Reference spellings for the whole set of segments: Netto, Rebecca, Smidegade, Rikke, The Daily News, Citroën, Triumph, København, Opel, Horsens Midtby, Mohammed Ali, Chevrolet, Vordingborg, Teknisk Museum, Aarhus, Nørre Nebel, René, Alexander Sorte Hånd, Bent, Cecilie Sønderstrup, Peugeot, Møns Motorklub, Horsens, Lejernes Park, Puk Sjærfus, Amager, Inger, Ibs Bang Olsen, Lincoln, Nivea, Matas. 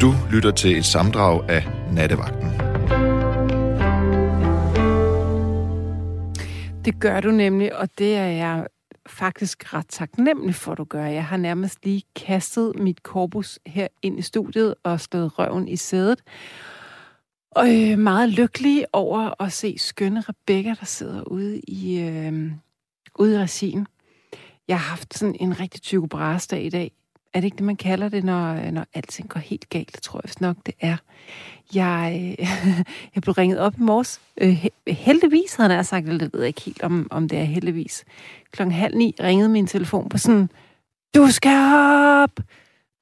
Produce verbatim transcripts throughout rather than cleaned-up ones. Du lytter til et sammendrag af Nattevagten. Det gør du nemlig, og det er jeg faktisk ret taknemmelig for, at du gør. Jeg har nærmest lige kastet mit korpus her ind i studiet og slået røven i sædet. Og øh, meget lykkelig over at se skønne Rebecca, der sidder ude i, øh, ude i regien. Jeg har haft sådan en rigtig tyk brasdag i dag. Er det ikke det, man kalder det, når, når alting går helt galt? Det tror jeg nok, det er. Jeg, jeg blev ringet op i morges. Heldigvis, havde jeg sagt, eller det ved jeg ikke helt, om, om det er heldigvis. Klokken halv ni ringede min telefon på sådan, du skal op!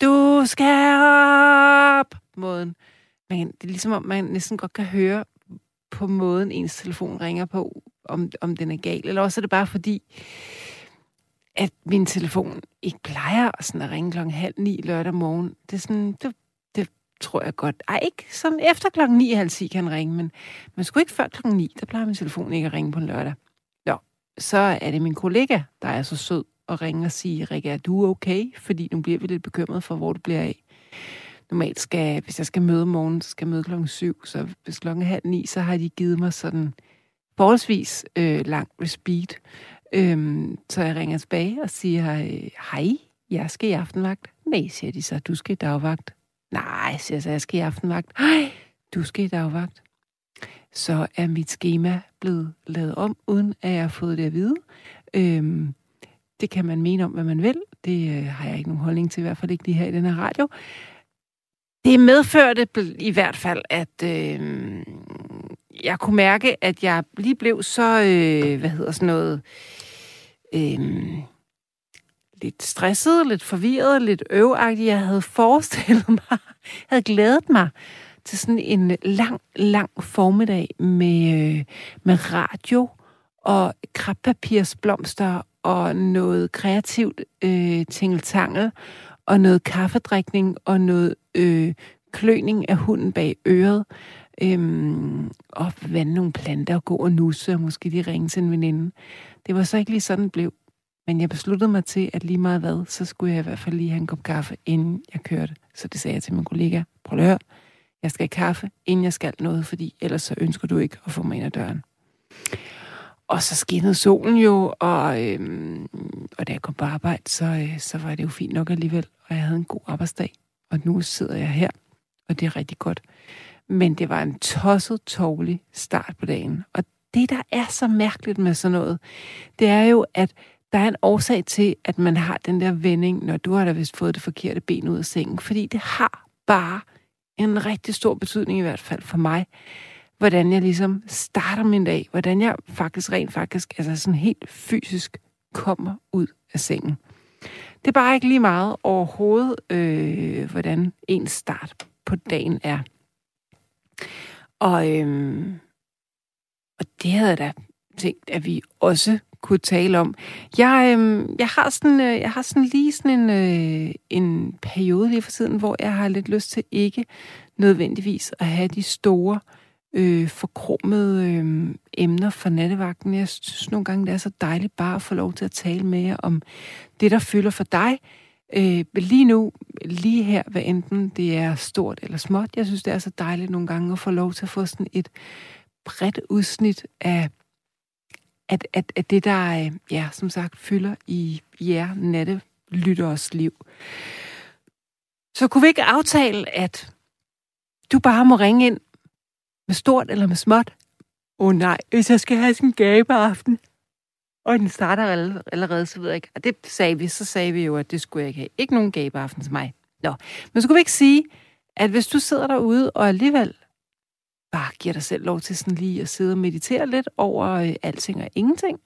Du skal op! Måden. Men det er ligesom, om man næsten godt kan høre på måden, ens telefon ringer på, om, om den er gal. Eller også er det bare fordi, at min telefon ikke plejer at, sådan at ringe klokken halv ni lørdag morgen. Det er sådan, det, det tror jeg godt. Ej, ikke sådan efter klokken ni, halv ti kan ringe, men man skulle ikke før klokken ni, der plejer min telefon ikke at ringe på en lørdag. Nå, så er det min kollega, der er så sød at ringe og sige, Rikke, er du okay? Fordi nu bliver vi lidt bekymret for, hvor du bliver af. Normalt skal, hvis jeg skal møde morgen, så skal jeg møde klokken syv, så hvis klokken halv ni, så har de givet mig sådan forholdsvis øh, lang respit. Øhm, så jeg ringer tilbage og siger, hej, jeg skal i aftenvagt. Nej, siger de så, du skal i dagvagt. Nej, siger jeg så, jeg skal i aftenvagt. Hej, du skal i dagvagt. Så er mit skema blevet lavet om, uden at jeg har fået det at vide. Øhm, det kan man mene om, hvad man vil. Det øh, har jeg ikke nogen holdning til, i hvert fald ikke lige her i den her radio. Det medførte i hvert fald, at øh, jeg kunne mærke, at jeg lige blev så, øh, hvad hedder sådan noget, øh, lidt stresset, lidt forvirret, lidt øvagtig. Jeg havde forestillet mig, havde glædet mig til sådan en lang, lang formiddag med, øh, med radio og krabpapirsblomster og noget kreativt øh, tingeltangel og noget kaffedrikning og noget øh, kløning af hunden bag øret. Øhm, og vande nogle planter og gå og nusse og måske lige ringe til en veninde. Det var så ikke lige sådan, det blev. Men jeg besluttede mig til, at lige meget hvad, så skulle jeg i hvert fald lige have en kop kaffe, inden jeg kørte. Så det sagde jeg til min kollega, prøv at høre, jeg skal have kaffe, inden jeg skal noget, fordi ellers så ønsker du ikke at få mig ind ad døren. Og så skinnede solen jo, og, øhm, og da jeg kom på arbejde, så, øh, så var det jo fint nok alligevel, og jeg havde en god arbejdsdag. Og nu sidder jeg her, og det er rigtig godt. Men det var en tosset, tårlig start på dagen. Og det, der er så mærkeligt med sådan noget, det er jo, at der er en årsag til, at man har den der vending, når du har da vist fået det forkerte ben ud af sengen. Fordi det har bare en rigtig stor betydning, i hvert fald for mig, hvordan jeg ligesom starter min dag. Hvordan jeg faktisk rent faktisk, altså sådan helt fysisk, kommer ud af sengen. Det er bare ikke lige meget overhovedet, øh, hvordan ens start på dagen er. Og, øhm, og det havde jeg da tænkt, at vi også kunne tale om. Jeg, øhm, jeg, har, sådan, øh, jeg har sådan lige sådan en, øh, en periode lige for tiden, hvor jeg har lidt lyst til ikke nødvendigvis at have de store øh, forkromede øh, emner fra nattevagten. Jeg synes nogle gange, det er så dejligt bare at få lov til at tale med jer om det, der fylder for dig. Øh, lige nu, lige her, hvad enten det er stort eller småt, jeg synes, det er så dejligt nogle gange at få lov til at få sådan et bredt udsnit af at, at, at det, der ja, som sagt fylder i jer nattelytteres liv. Så kunne vi ikke aftale, at du bare må ringe ind med stort eller med småt? Åh oh, nej, hvis jeg skal have sådan en gabeaften. Og den starter allerede, så ved jeg ikke. Og det sagde vi, så sagde vi jo, at det skulle jeg ikke have. Ikke nogen gabeaften til mig. Nå, men så kunne vi ikke sige, at hvis du sidder derude og alligevel bare giver dig selv lov til sådan lige at sidde og meditere lidt over alting og ingenting,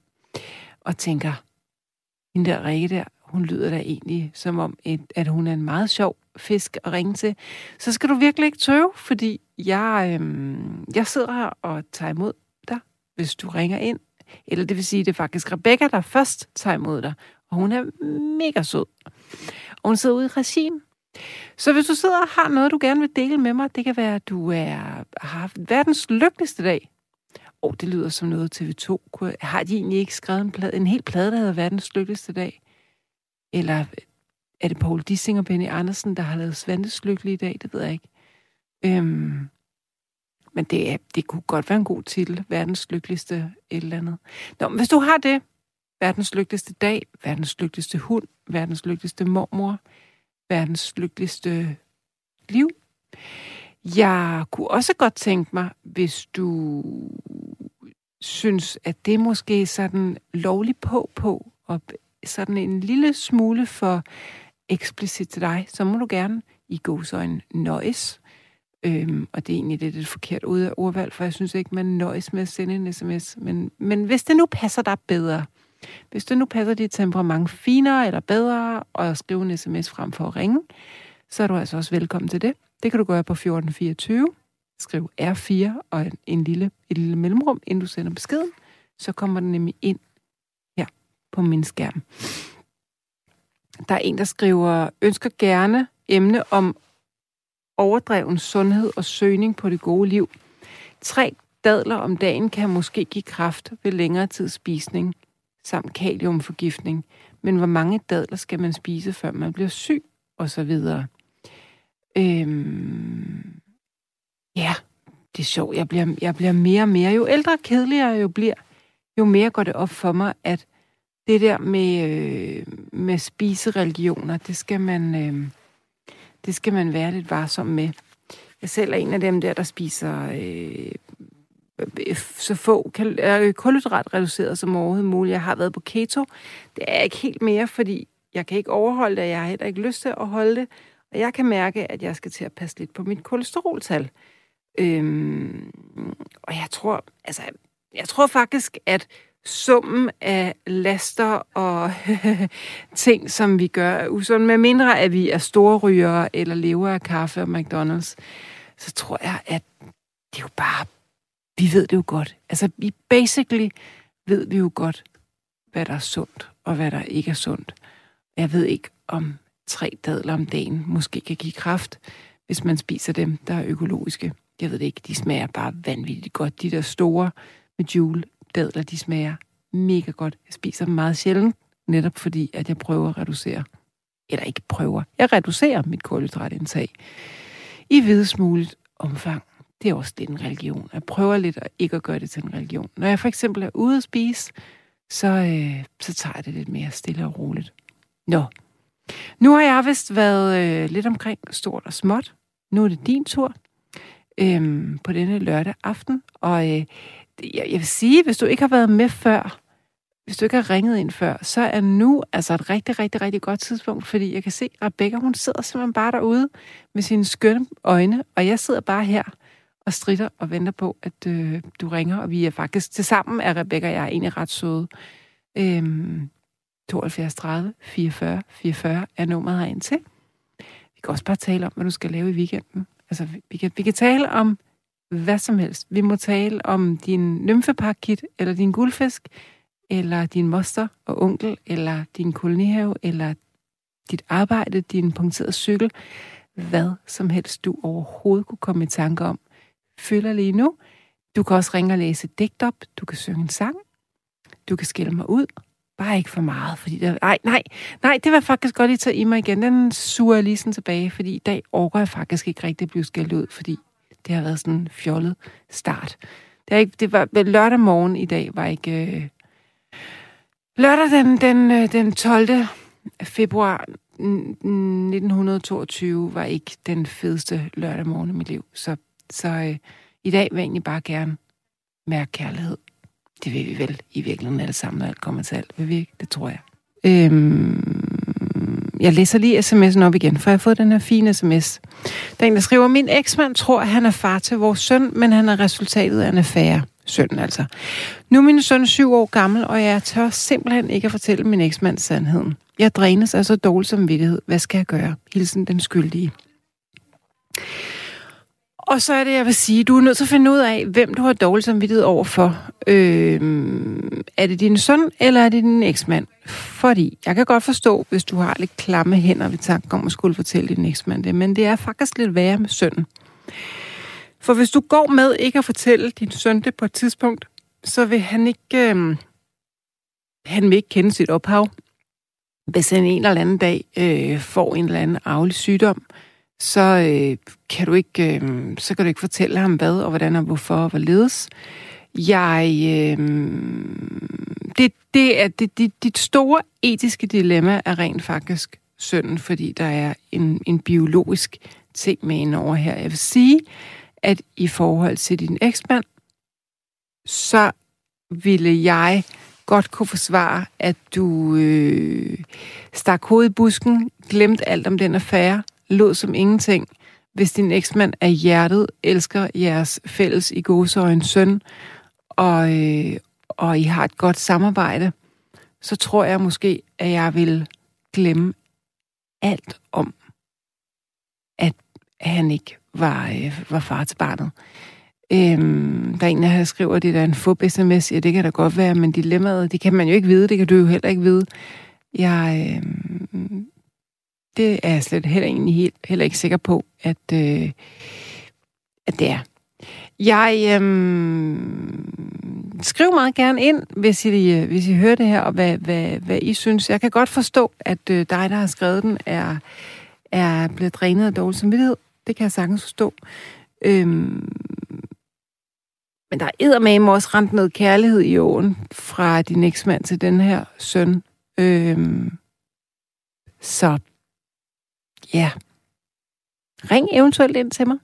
og tænker, den der Rikke der, hun lyder da egentlig som om, et, at hun er en meget sjov fisk at ringe til, så skal du virkelig ikke tøve, fordi jeg, øhm, jeg sidder her og tager imod dig, hvis du ringer ind. Eller det vil sige, at det er faktisk Rebecca, der først tager imod dig. Og hun er mega sød. Og hun sidder ude i regien. Så hvis du sidder og har noget, du gerne vil dele med mig, det kan være, at du er, har haft verdens lykkeligste dag. Åh, oh, det lyder som noget T V to. Har de egentlig ikke skrevet en, plade, en hel plade, der hedder verdens lykkeligste dag? Eller Er det Poul Dissing og Benny Andersen, der har lavet Svantes Lykkelige i dag? Det ved jeg ikke. Øhm, men det, er, det kunne godt være en god titel. Verdens lykkeligste et eller andet. Nå, hvis du har det. Verdens lykkeligste dag. Verdens lykkeligste hund. Verdens lykkeligste mormor. Verdens lykkeligste liv. Jeg kunne også godt tænke mig, hvis du synes, at det måske sådan lovligt på på, og sådan en lille smule for eksplicit til dig, så må du gerne i gåseøjne nøjes. Øhm, og det er egentlig lidt et forkert ordvalg, for jeg synes ikke, man nøjes med at sende en sms. Men, men hvis det nu passer dig bedre, hvis det nu passer dit temperament finere eller bedre, og skrive en sms frem for at ringe, så er du altså også velkommen til det. Det kan du gøre på fjorten fireogtyve. Skriv R fire og en, en lille, et lille mellemrum, inden du sender beskeden. Så kommer den nemlig ind her på min skærm. Der er en, der skriver, ønsker gerne emne om overdreven sundhed og søgning på det gode liv. Tre dadler om dagen kan måske give kræft ved længere tids spisning, samt kaliumforgiftning. Men hvor mange dadler skal man spise, før man bliver syg? Og så videre. Øhm, ja, det er sjovt. Jeg bliver, jeg bliver mere og mere. Jo ældre kedeligere jeg jo bliver, jo mere går det op for mig, at det der med, øh, med spisereligioner, det skal, man, øh, det skal man være lidt varsom med. Jeg selv er en af dem der, der spiser øh, så få kal- kulhydratreduceret som overhovedet muligt. Jeg har været på keto. Det er jeg ikke helt mere, fordi jeg kan ikke overholde det, og jeg har heller ikke lyst til at holde det. Og jeg kan mærke, at jeg skal til at passe lidt på mit kolesteroltal. Øhm, og jeg tror, altså, jeg tror faktisk, at summen af laster og ting, som vi gør, er usund. Med mindre, at vi er store rygere eller lever af kaffe og McDonald's, så tror jeg, at det er jo bare... Vi ved det jo godt. Altså, vi basically ved vi jo godt, hvad der er sundt og hvad der ikke er sundt. Jeg ved ikke, om tre dadler om dagen måske kan give kræft, hvis man spiser dem, der er økologiske. Jeg ved det ikke, de smager bare vanvittigt godt. De der store med jule-dadler, de smager mega godt. Jeg spiser dem meget sjældent, netop fordi, at jeg prøver at reducere. Eller ikke prøver. Jeg reducerer mit kulhydratindtag i videst muligt omfang. Det er også det, en religion. Jeg prøver lidt at ikke at gøre det til en religion. Når jeg for eksempel er ude at spise, så, øh, så tager jeg det lidt mere stille og roligt. Nå, nu har jeg vist været øh, lidt omkring stort og småt. Nu er det din tur øh, på denne lørdag aften. Og øh, jeg, jeg vil sige, hvis du ikke har været med før, hvis du ikke har ringet ind før, så er nu altså et rigtig, rigtig, rigtig godt tidspunkt, fordi jeg kan se, at Rebecca, hun sidder simpelthen bare derude med sine skønne øjne, og jeg sidder bare her og stritter og venter på, at øh, du ringer. Og vi er faktisk til sammen, er Rebecca og jeg er egentlig ret søde. Øh, tooghalvfjerds tredive fireogfyrre fireogfyrre er nummeret herind til. Vi kan også bare tale om, hvad du skal lave i weekenden. Altså, vi kan, vi kan tale om hvad som helst. Vi må tale om din nymfepakkit, eller din guldfisk, eller din moster og onkel, eller din kolonihave, eller dit arbejde, din punkterede cykel. Hvad som helst, du overhovedet kunne komme i tanke om. Følger lige nu. Du kan også ringe og læse et digt op. Du kan synge en sang. Du kan skille mig ud. Bare ikke for meget, fordi der... Nej, nej, nej, det var faktisk godt lige tage i mig igen. Den suger jeg lige sådan tilbage, fordi i dag orker jeg faktisk ikke rigtig at blive skældt ud, fordi det har været sådan en fjollet start. Det er ikke, det var, lørdag morgen i dag var ikke... Øh... Lørdag den, den, øh, den tolvte februar nitten toogtyve var ikke den fedeste lørdag morgen i mit liv. Så, så øh, i dag vil jeg egentlig bare gerne mærke kærlighed. Det vil vi vel i virkeligheden alle sammen, når alt kommer til alt. Vil vi ikke? Det tror jeg. Øhm, jeg læser lige sms'en op igen, for jeg har fået den her fine sms. Der er en, der skriver, min eksmand tror, at han er far til vores søn, men han er resultatet af en affære. Sønnen altså. Nu er min søn syv år gammel, og jeg tør simpelthen ikke at fortælle min eksmands sandheden. Jeg drænes af så dårlig samvittighed. Hvad skal jeg gøre? Hilsen den skyldige. Og så er det, jeg vil sige, du er nødt til at finde ud af, hvem du har dårlig samvittighed over for. Øh, er det din søn, eller er det din eksmand? Fordi jeg kan godt forstå, hvis du har lidt klamme hænder ved tanken om at skulle fortælle din eksmand det, men det er faktisk lidt værre med sønnen. For hvis du går med ikke at fortælle din søn det på et tidspunkt, så vil han ikke, øh, han vil ikke kende sit ophav. hvis han en eller anden dag øh, får en eller anden arvelig sygdom, så, øh, kan du ikke, øh, så kan du ikke fortælle ham, hvad og hvordan og hvorfor og hvorledes. Jeg, øh, det, det er, det, det, dit store etiske dilemma er rent faktisk sønnen, fordi der er en, en biologisk ting med ind over her. Jeg vil sige, at i forhold til din eksmand, så ville jeg godt kunne forsvare, at du øh, stak hovedet i busken, glemte alt om den affære, lod som ingenting, hvis din eksmand af hjertet elsker jeres fælles i gåseøjne søn, og, øh, og I har et godt samarbejde, så tror jeg måske, at jeg vil glemme alt om, at han ikke var, øh, var far til barnet. Øhm, der er en, der skriver, det der er en fup-sms. Ja, det kan da godt være, men dilemmaet, det kan man jo ikke vide, det kan du jo heller ikke vide. Jeg, øh, det er jeg slet heller, egentlig helt, heller ikke sikker på, at, øh, at det er. Jeg øh, skriver meget gerne ind, hvis I, hvis I hører det her, og hvad, hvad, hvad I synes. Jeg kan godt forstå, at øh, dig, der har skrevet den, er, er blevet drænet af dårlig samvittighed. Det kan jeg sagtens forstå. Øhm, Men der er eddermame også rent noget kærlighed i åen fra din eksmand til den her søn. Øhm, så ja. Yeah. Ring eventuelt ind til mig.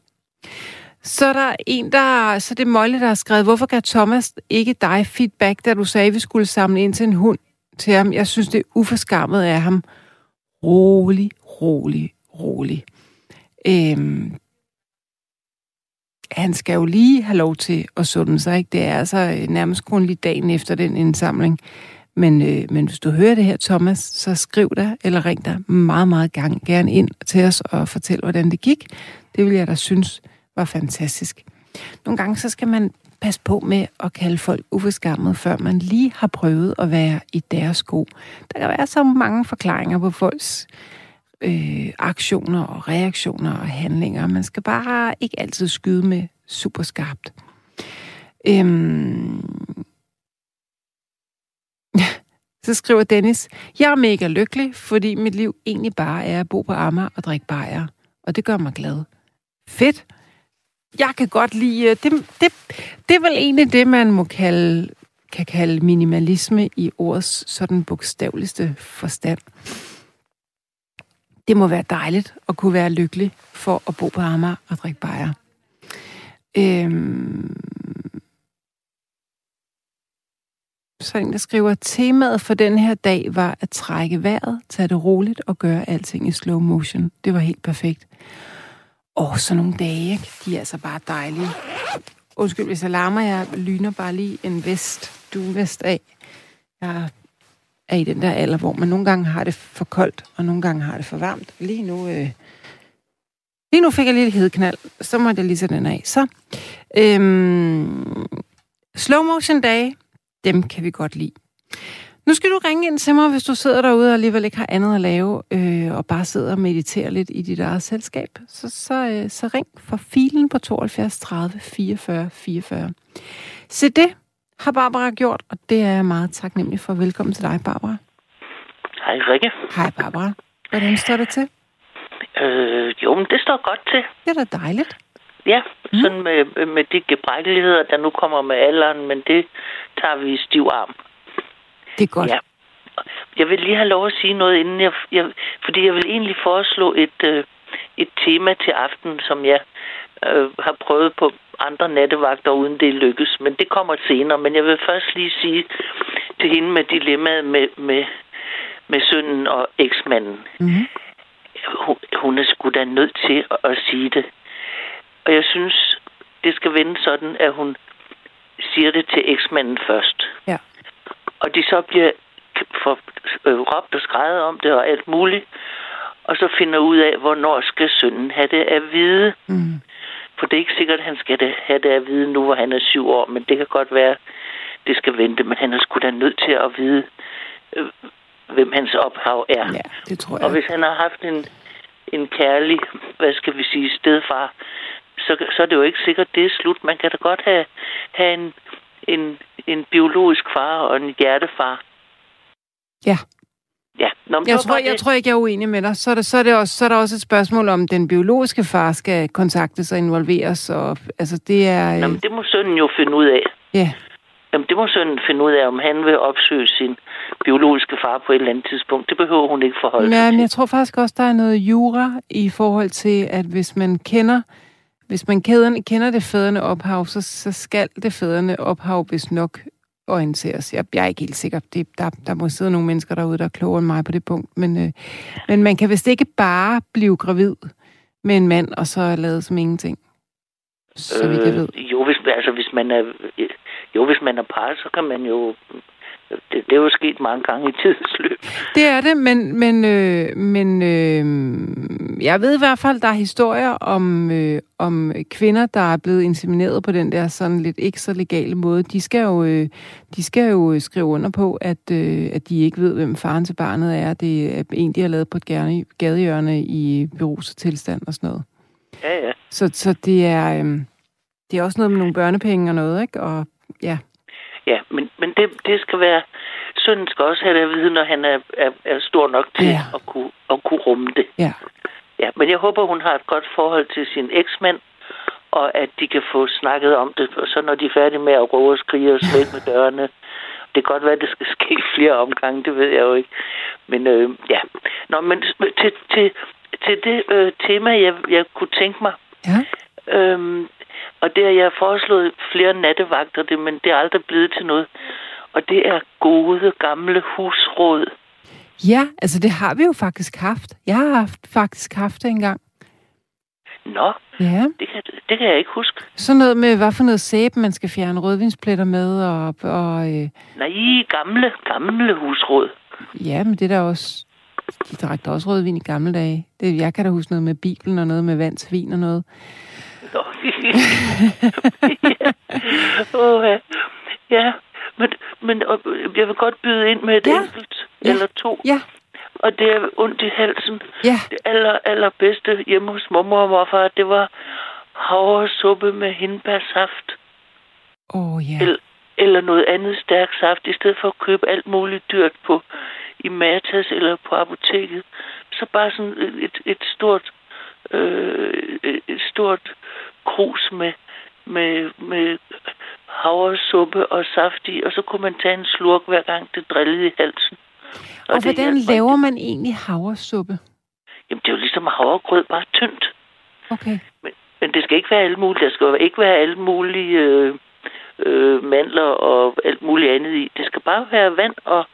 Så er der en, der... Så det er Molly, der har skrevet, hvorfor gav Thomas ikke dig feedback, da du sagde, at vi skulle samle ind til en hund til ham? Jeg synes, det er uforskammet af ham. Rolig, rolig, rolig. Øhm... Han skal jo lige have lov til at sunde sig, ikke? Det er altså nærmest kun lige dagen efter den indsamling. Men, øh, men hvis du hører det her, Thomas, så skriv dig eller ring dig meget, meget gerne ind til os og fortæl, hvordan det gik. Det ville jeg da synes var fantastisk. Nogle gange så skal man passe på med at kalde folk uforskammede, før man lige har prøvet at være i deres sko. Der kan være så mange forklaringer på folks Øh, aktioner og reaktioner og handlinger. Man skal bare ikke altid skyde med super skarpt. Øhm. Så skriver Dennis, jeg er mega lykkelig, fordi mit liv egentlig bare er at bo på Amager og drikke bajer, og det gør mig glad. Fedt. Jeg kan godt lide, det, det, det er vel egentlig det, man må kalde, kan kalde minimalisme i ordets sådan bogstaveligste forstand. Det må være dejligt at kunne være lykkelig for at bo på Amager og drikke bajer. Øhm Så en, der skriver, temaet for den her dag var at trække vejret, tage det roligt og gøre alting i slow motion. Det var helt perfekt. Åh, så nogle dage, de er altså bare dejlige. Undskyld, hvis jeg larmer, jeg lyner bare lige en vest, duevest af. Jeg er i den der alder, hvor man nogle gange har det for koldt, og nogle gange har det for varmt. Lige nu, øh, lige nu fik jeg lidt hedeknald, så måtte jeg lige sætte den af. Så, øhm, slow motion dage, dem kan vi godt lide. Nu skal du ringe ind til mig, hvis du sidder derude og alligevel ikke har andet at lave, øh, og bare sidder og mediterer lidt i dit eget selskab. Så, så, øh, så ring fra filen på tooghalvfjerds tredive fireogfyrre fireogfyrre. Se det har Barbara gjort, og det er jeg meget taknemmelig for. Velkommen til dig, Barbara. Hej, Rikke. Hej, Barbara. Hvordan står det til? Øh, jo, men det står godt til. Det er da dejligt. Ja, mm. sådan med, med de gebrækkeligheder, der nu kommer med alderen, men det tager vi i stiv arm. Det er godt. Ja. Jeg vil lige have lov at sige noget, inden jeg, jeg fordi jeg vil egentlig foreslå et, øh, et tema til aftenen, som jeg øh, har prøvet på andre nattevagter, uden det lykkes. Men det kommer senere. Men jeg vil først lige sige til hende med dilemmaet med, med, med sønnen og eksmanden. Mm-hmm. Hun, hun er sgu da nødt til at, at sige det. Og jeg synes, det skal vende sådan, at hun siger det til eksmanden først. Ja. Og de så bliver for, øh, råbt og skrædet om det og alt muligt. Og så finder ud af, hvornår skal sønnen have det at vide. Mm. For det er ikke sikkert, at han skal have det at vide nu, hvor han er syv år. Men det kan godt være, det skal vente. Men han er sgu da nødt til at vide, øh, hvem hans ophav er. Ja, det tror jeg. Og hvis han har haft en, en kærlig, hvad skal vi sige, stedfar, så, så er det jo ikke sikkert, det er slut. Man kan da godt have, have en, en, en biologisk far og en hjertefar. Ja, Ja. Nå, jeg, tror, jeg tror ikke, jeg er uenig med dig. Så er, der, så, er det også, så er der også et spørgsmål om, den biologiske far skal kontaktes og involveres. Og, altså, det er... Øh... Nå, men det må sønnen jo finde ud af. Ja. Yeah. Jamen, det må sønnen finde ud af, om han vil opsøge sin biologiske far på et eller andet tidspunkt. Det behøver hun ikke forholde sig til. Ja, men jeg tror faktisk også, der er noget jura i forhold til, at hvis man kender, hvis man kender det fædrene ophav, så, så skal det fædrene ophav vist nok orienteres. Jeg, jeg er ikke helt sikker. Det, der, der må sidde nogle mennesker derude, der er klogere end mig på det punkt. Men, øh, men man kan vist ikke bare blive gravid med en mand, og så lade som ingenting. Så vi kan ved. Øh, jo, hvis, altså, hvis man er... Øh, Jo, hvis man er parret, så kan man jo... Det, det er jo sket mange gange i tidens løb. Det er det, men, men, øh, men øh, jeg ved i hvert fald, der er historier om, øh, om kvinder, der er blevet insemineret på den der sådan lidt ikke så legale måde. De skal jo, øh, de skal jo skrive under på, at, øh, at de ikke ved, hvem faren til barnet er. Det er en, de har lavet på et gadehjørne i beruset tilstand og sådan noget. Ja, ja. Så, så det, er, øh, det er også noget med nogle børnepenge og noget, ikke? Og ja. Ja, men, men det, det skal være... Sønnen skal også have det at vide, når han er, er, er stor nok til ja. at, kunne, at kunne rumme det. Ja. Ja, men jeg håber, hun har et godt forhold til sin eksmand, og at de kan få snakket om det. Og så når de er færdige med at råbe og skrige og svælte med dørene. Det kan godt være, at det skal ske flere omgange, det ved jeg jo ikke. Men øh, ja. Nå, men til, til, til det øh, tema, jeg, jeg kunne tænke mig... Ja. Øh, Og det har jeg foreslået flere nattevagter, det, men det er aldrig blevet til noget. Og det er gode, gamle husråd. Ja, altså det har vi jo faktisk haft. Jeg har haft, faktisk haft det engang. Nå, ja. det, kan, det kan jeg ikke huske. Sådan noget med, hvad for noget sæbe man skal fjerne rødvinspletter med. Og, og, øh... Nej, gamle, gamle husråd. Ja, men det er da også... De drak også rødvin i gamle dage. Det, jeg kan da huske noget med Bibelen og noget med vand til vin og noget. ja. Oh, ja. ja, men, men jeg vil godt byde ind med et ja. enkelt ja. eller to. Ja. Og det er ondt i halsen. Ja. Det aller, allerbedste hjemme hos mormor og morfar, det var havresuppe med hindbærsaft. Åh, oh, ja. Eller, eller noget andet stærk saft. I stedet for at købe alt muligt dyrt på i Matas eller på apoteket. Så bare sådan et, et stort... Øh, et stort krus med, med, med havresuppe og saft i, og så kunne man tage en slurk, hver gang det drillede i halsen. Og, og hvordan laver man egentlig havresuppe? Jamen, det er jo ligesom havregrød, bare tyndt. Okay. Men, men det skal ikke være alt muligt. Der skal ikke være alt mulige øh, øh, mandler og alt muligt andet i. Det skal bare være vand og,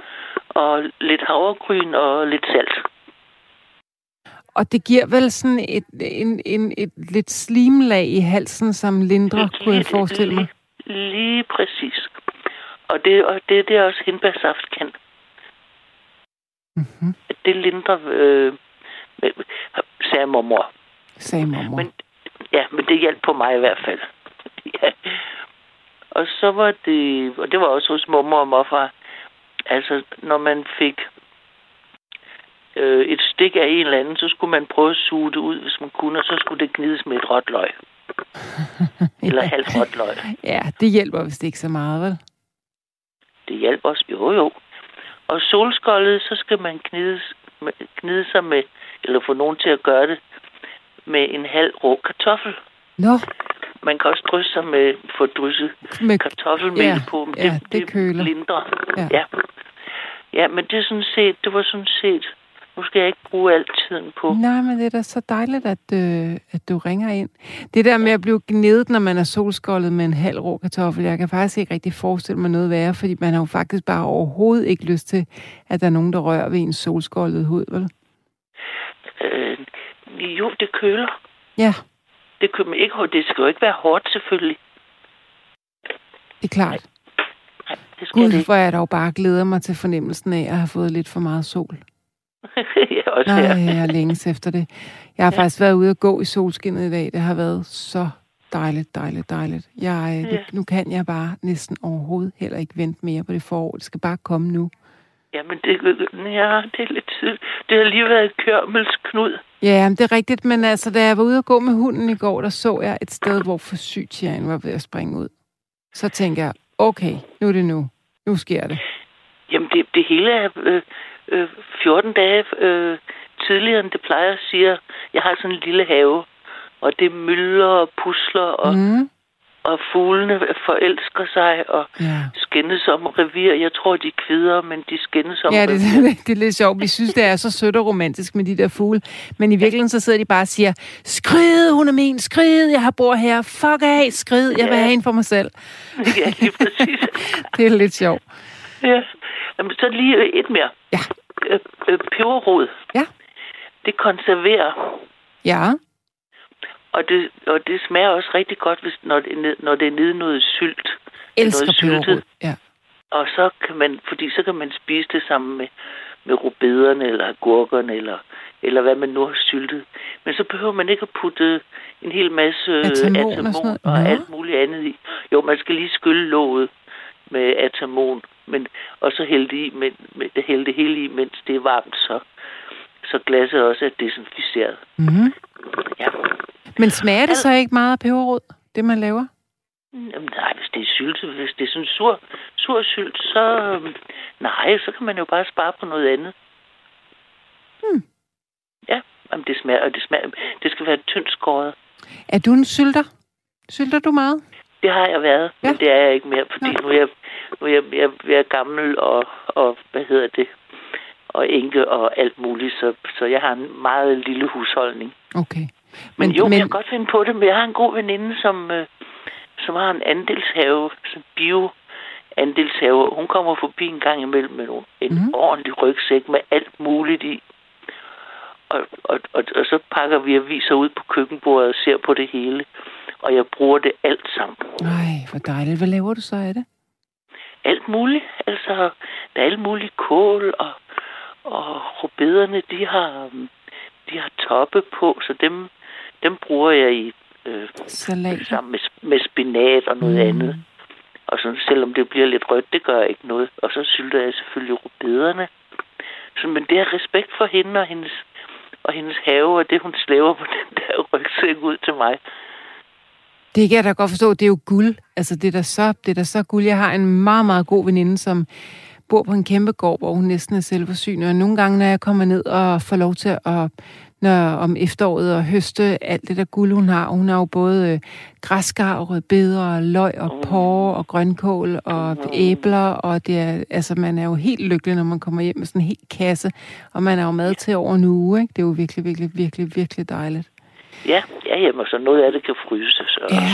og lidt havregryn og lidt salt. Og det giver vel sådan et, en, en, et lidt slimlag i halsen, som lindrer, kunne jeg forestille mig. Lige, lige præcis. Og det, og det, det er også hindbærsaft kan. Mm-hmm. Det lindrer, øh, sagde mormor. Sagde mormor. Men, ja, men det hjalp på mig i hvert fald. ja. Og så var det, og det var også hos mormor og morfar, altså når man fik... et stik af en eller anden, så skulle man prøve at suge det ud, hvis man kunne, og så skulle det gnides med et råt løg. Eller halvt råt løg. Ja, det hjælper vist ikke så meget, vel? Det hjælper også, jo jo. Og solskoldet, så skal man gnides, gnide sig med, eller få nogen til at gøre det, med en halv rå kartoffel. Nå. Man kan også drysse sig med, få drysset med... kartoffelmel ja, på, men ja, det, det, det køler. Lindrer. Ja. Ja. Ja, men det er sådan set, det var sådan set, nu skal jeg ikke bruge al tiden på. Nej, men det er da så dejligt, at, øh, at du ringer ind. Det der med at blive gnedet, når man er solskoldet med en halv rå kartoffel, jeg kan faktisk ikke rigtig forestille mig noget værre, fordi man har jo faktisk bare overhovedet ikke lyst til, at der er nogen, der rører ved ens solskoldede hud, vel? Øh, jo, det køler. Ja. Det køler ikke, det skal jo ikke være hårdt, selvfølgelig. Det er klart. Nej, det skal Gud, det hvor jeg dog bare glæder mig til fornemmelsen af, at jeg har fået lidt for meget sol. jeg også Nej, jeg er længes efter det. Jeg har ja. faktisk været ude og gå i solskinnet i dag. Det har været så dejligt, dejligt, dejligt. Jeg, ja. Nu kan jeg bare næsten overhovedet heller ikke vente mere på det forår. Det skal bare komme nu. Jamen, det, ja, det er lidt tidligt. Det har lige været kørmelsknud. Ja, men det er rigtigt. Men altså, da jeg var ude og gå med hunden i går, der så jeg et sted, hvor forsytjeren var ved at springe ud. Så tænker jeg, okay, nu er det nu. Nu sker det. Jamen, det, det hele er... Øh, øh, fjorten dage øh, tidligere, end det plejer, siger, jeg har sådan en lille have, og det myldrer og pusler, og, mm. og fuglene forelsker sig og ja. skændes om revir. Jeg tror, de kvider, men de skændes om ja, revir. Ja, det, det er lidt sjovt. Vi synes, det er så sødt og romantisk med de der fugle. Men i virkeligheden, så sidder de bare og siger, skrid, hun er min, skrid, jeg har bor her, fuck af, skrid, jeg ja. vil have en for mig selv. Ja, lige præcis. Det er lidt sjovt. Ja, jamen, så lige et mere. Ja. Peberrod. Ja. Det konserverer. Ja. Og det, og det smager også rigtig godt, hvis, når, det, når det er nede noget sylt. Elsker peberrod, ja. Og så kan man, fordi så kan man spise det sammen med, med rubederne, eller agurkerne, eller, eller hvad man nu har syltet. Men så behøver man ikke at putte en hel masse atamon, atamon og, og alt muligt andet i. Jo, man skal lige skylle låget med atamon, men, og så hælde det, i, men, hælde det hele i, mens det er varmt, så, så glasset også er desinficeret. Mm-hmm. Ja. Men smager det så ikke meget af peberrod, det man laver? Jamen, nej, hvis det er sylt, hvis det er sådan sur, sur sylt, så nej, så kan man jo bare spare på noget andet. Hmm. Ja, jamen, det smager, og det smager, det skal være tyndt skåret. Er du en sylter? Sylter du meget? Det har jeg været, ja. men det er jeg ikke mere, fordi ja. nu er jeg, nu er jeg, jeg, jeg er gammel og, og hvad hedder det, og enke og alt muligt, så, så jeg har en meget lille husholdning. Okay. Men, men jo, men... jeg kan godt finde på det, men jeg har en god veninde, som, øh, som har en andelshave, en bio-andelshave. Hun kommer forbi en gang imellem med nogle, en mm-hmm. ordentlig rygsæk med alt muligt i. Og, og, og, og så pakker vi aviser ud på køkkenbordet og ser på det hele. Og jeg bruger det alt sammen. Nej, hvor dejligt. Hvad laver du så af det? Alt muligt. Altså, der er alt muligt kål, og, og rubederne, de har... De har toppe på, så dem, dem bruger jeg i øh, sammen med, med spinat og noget mm. andet. Og så selvom det bliver lidt rødt, det gør ikke noget. Og så sylter jeg selvfølgelig rubederne. Så, men det er respekt for hende og hendes, og hendes have, og det hun slæver på den der rygsæk ud til mig. Det kan jeg da godt forstå, det er jo guld. Altså det er da så, det er da så guld. Jeg har en meget, meget god veninde, som... bor på en kæmpe gård, hvor hun næsten er selvforsynet, og nogle gange, når jeg kommer ned og får lov til at, når, om efteråret og høste alt det der guld, hun har. Hun har jo både øh, græskar og rødbeder og løg og mm. porre og grønkål og mm. æbler, og det er, altså, man er jo helt lykkelig, når man kommer hjem med sådan en hel kasse, og man er jo mad til over en uge, ikke? Det er jo virkelig, virkelig, virkelig, virkelig dejligt. Ja, ja, jamen, så noget af det kan fryses. Og... ja.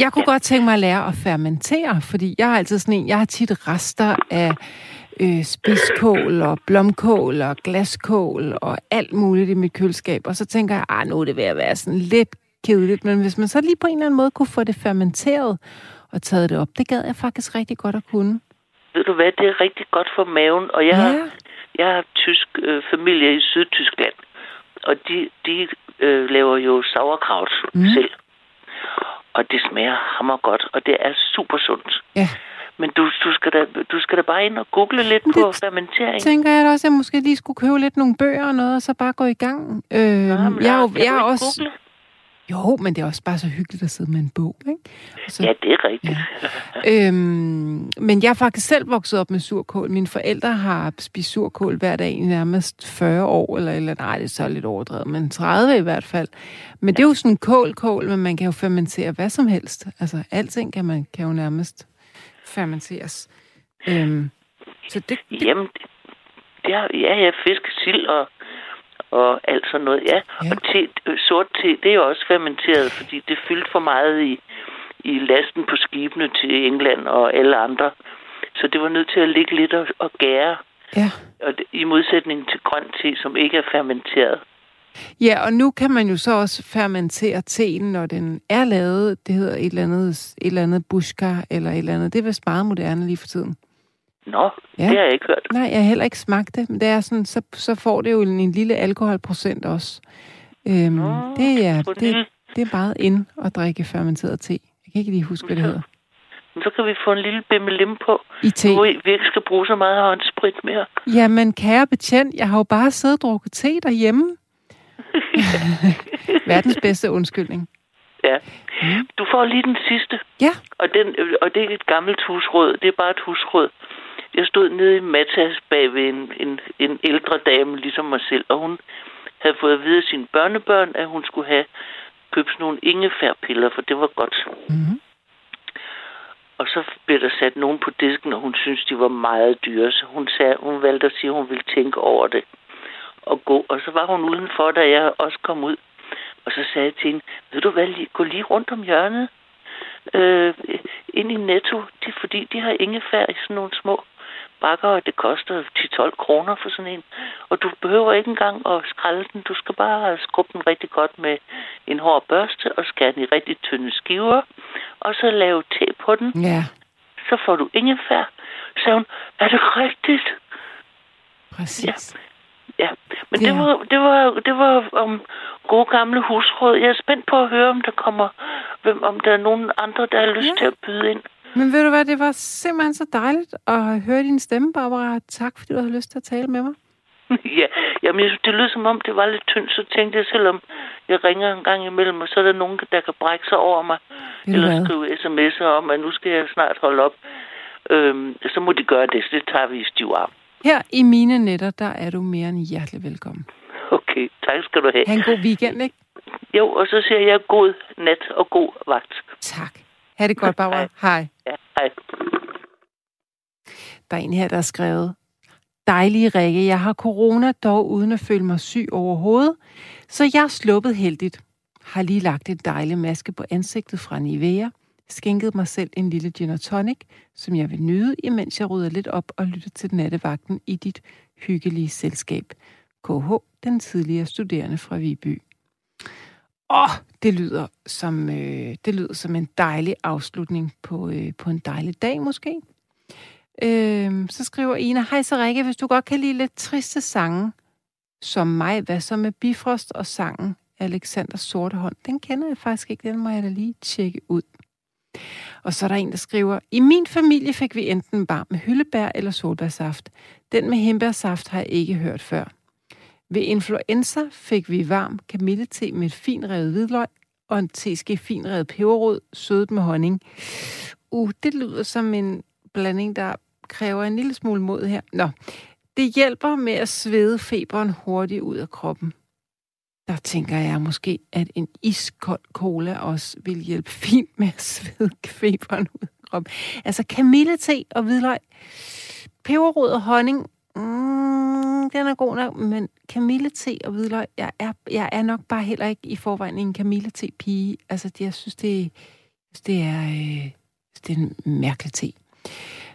Jeg kunne ja. godt tænke mig at lære at fermentere, fordi jeg har altid sådan en, jeg har tit rester af øh, spidskål og blomkål og glaskål og alt muligt i mit køleskab, og så tænker jeg, ah, nu er det ved at være sådan lidt kedeligt, men hvis man så lige på en eller anden måde kunne få det fermenteret og taget det op, det gad jeg faktisk rigtig godt at kunne. Ved du hvad, det er rigtig godt for maven, og jeg, ja. har, jeg har tysk øh, familie i Sydtyskland, og de, de øh, laver jo sauerkraut mm. selv. Og det smager hammer godt, og det er super sundt. Ja. Men du, du, skal da, du skal da bare ind og google lidt det på fermentering. Tænker jeg da også, at jeg måske lige skulle købe lidt nogle bøger og noget, og så bare gå i gang. Øh, Nå, men jeg er, jeg er også google? Jo, men det er også bare så hyggeligt at sidde med en bog, ikke? Så, ja, det er rigtigt. Ja. øhm, men jeg er faktisk selv vokset op med surkål. Mine forældre har spist surkål hver dag i nærmest fyrre år, eller, eller nej, det er så lidt overdrevet, men tredive i hvert fald. Men det er jo sådan kål-kål, men man kan jo fermentere hvad som helst. Altså, alting kan, man, kan jo nærmest fermenteres. Øhm, så det, det... Jamen, det er, ja, ja, fisk, sild og... og alt sådan noget, ja. ja. Og te, sort te, det er jo også fermenteret, fordi det fyldte for meget i, i lasten på skibene til England og alle andre. Så det var nødt til at ligge lidt og, og gære. Ja. Og det, i modsætning til grøn te, som ikke er fermenteret. Ja, og nu kan man jo så også fermentere teen, når den er lavet. Det hedder et eller andet, et eller andet buskar eller et eller andet. Det er vist meget moderne lige for tiden. Nå, ja. Det har jeg ikke hørt. Nej, jeg har heller ikke smagt det, men det er sådan, så, så får det jo en, en lille alkoholprocent også. Øhm, Nå, det, er, det, det er meget ind at drikke fermenteret te. Jeg kan ikke lige huske, hvad det hedder. Men så kan vi få en lille bimmelim på, i te. Hvor vi ikke skal bruge så meget håndsprit mere. Jamen, kære betjent, jeg har jo bare siddet og drukket te derhjemme. Verdens bedste undskyldning. Ja. Du får lige den sidste. Ja. Og, den, og det er ikke et gammelt husråd, det er bare et husråd. Jeg stod nede i Matas bag ved en, en, en ældre dame, ligesom mig selv, og hun havde fået at vide af sine børnebørn, at hun skulle have købt sådan nogle ingefærpiller, for det var godt. Mm-hmm. Og så blev der sat nogen på disken, og hun syntes, de var meget dyre, så hun, sagde, hun valgte at sige, at hun ville tænke over det og gå. Og så var hun udenfor, da jeg også kom ud, og så sagde jeg til hende, ved du hvad, gå lige rundt om hjørnet, øh, ind i Netto, de, fordi de har ingefær i sådan nogle små bakker, og det koster ti til tolv kroner for sådan en. Og du behøver ikke engang at skrælle den. Du skal bare skrubbe den rigtig godt med en hård børste og skære den i rigtig tynde skiver. Og så lave te på den. Ja. Så får du ingefær. Så sagde hun, er det rigtigt? Præcis. Ja, ja. Men ja. Det var, det var, det var om gode gamle husråd. Jeg er spændt på at høre, om der kommer, om der er nogen andre, der har lyst ja. til at byde ind. Men ved du hvad, det var simpelthen så dejligt at høre din stemme, Barbara. Tak, fordi du havde lyst til at tale med mig. Ja, jamen, det lød som om, det var lidt tyndt, så tænkte jeg, selvom jeg ringer en gang imellem, og så er der nogen, der kan brække sig over mig, det eller hvad? Skrive sms'er om, at nu skal jeg snart holde op. Øhm, så må de gøre det, så det tager vi i stiv arm. Her i mine netter, der er du mere end hjertelig velkommen. Okay, tak skal du have. Ha' en god weekend, ikke? Jo, og så siger jeg god nat og god vagt. Tak. Ha' det godt, Barbara. Hej. Ja, hej. Der er en her, der er skrevet: Dejlige Rikke, jeg har corona dog uden at føle mig syg overhovedet, så jeg er sluppet heldigt. Har lige lagt en dejlig maske på ansigtet fra Nivea, skænket mig selv en lille gin og tonic, som jeg vil nyde, imens jeg rydder lidt op og lytter til Nattevagten i dit hyggelige selskab. K H, den tidligere studerende fra Viby. Åh, oh, det lyder som øh, det lyder som en dejlig afslutning på øh, på en dejlig dag måske. Øh, så skriver Inger: Hej så Rikke, hvis du godt kan lide lidt triste sange som mig, hvad så med Bifrost og sangen Alexander Sorte Hånd? Den kender jeg faktisk ikke, den må jeg da lige tjekke ud. Og så er der en, der skriver: I min familie fik vi enten en bar med hyldebær eller solbærsaft. Den med hindbærsaft har jeg ikke hørt før. Ved influenza fik vi varm kamillete med et finrevet hvidløg og en teske finrevet peberrod, sødet med honning. Uh, det lyder som en blanding, der kræver en lille smule mod her. Nå, det hjælper med at svede feberen hurtigt ud af kroppen. Der tænker jeg måske, at en iskold cola også vil hjælpe fint med at svede feberen ud af kroppen. Altså kamillete og hvidløg, peberrod og honning. Mm, den er god nok, men kamillete og hvidløg, jeg er, jeg er nok bare heller ikke i forvejen en kamillete-pige. Altså, jeg synes, det, det, er, øh, det er en mærkelig te.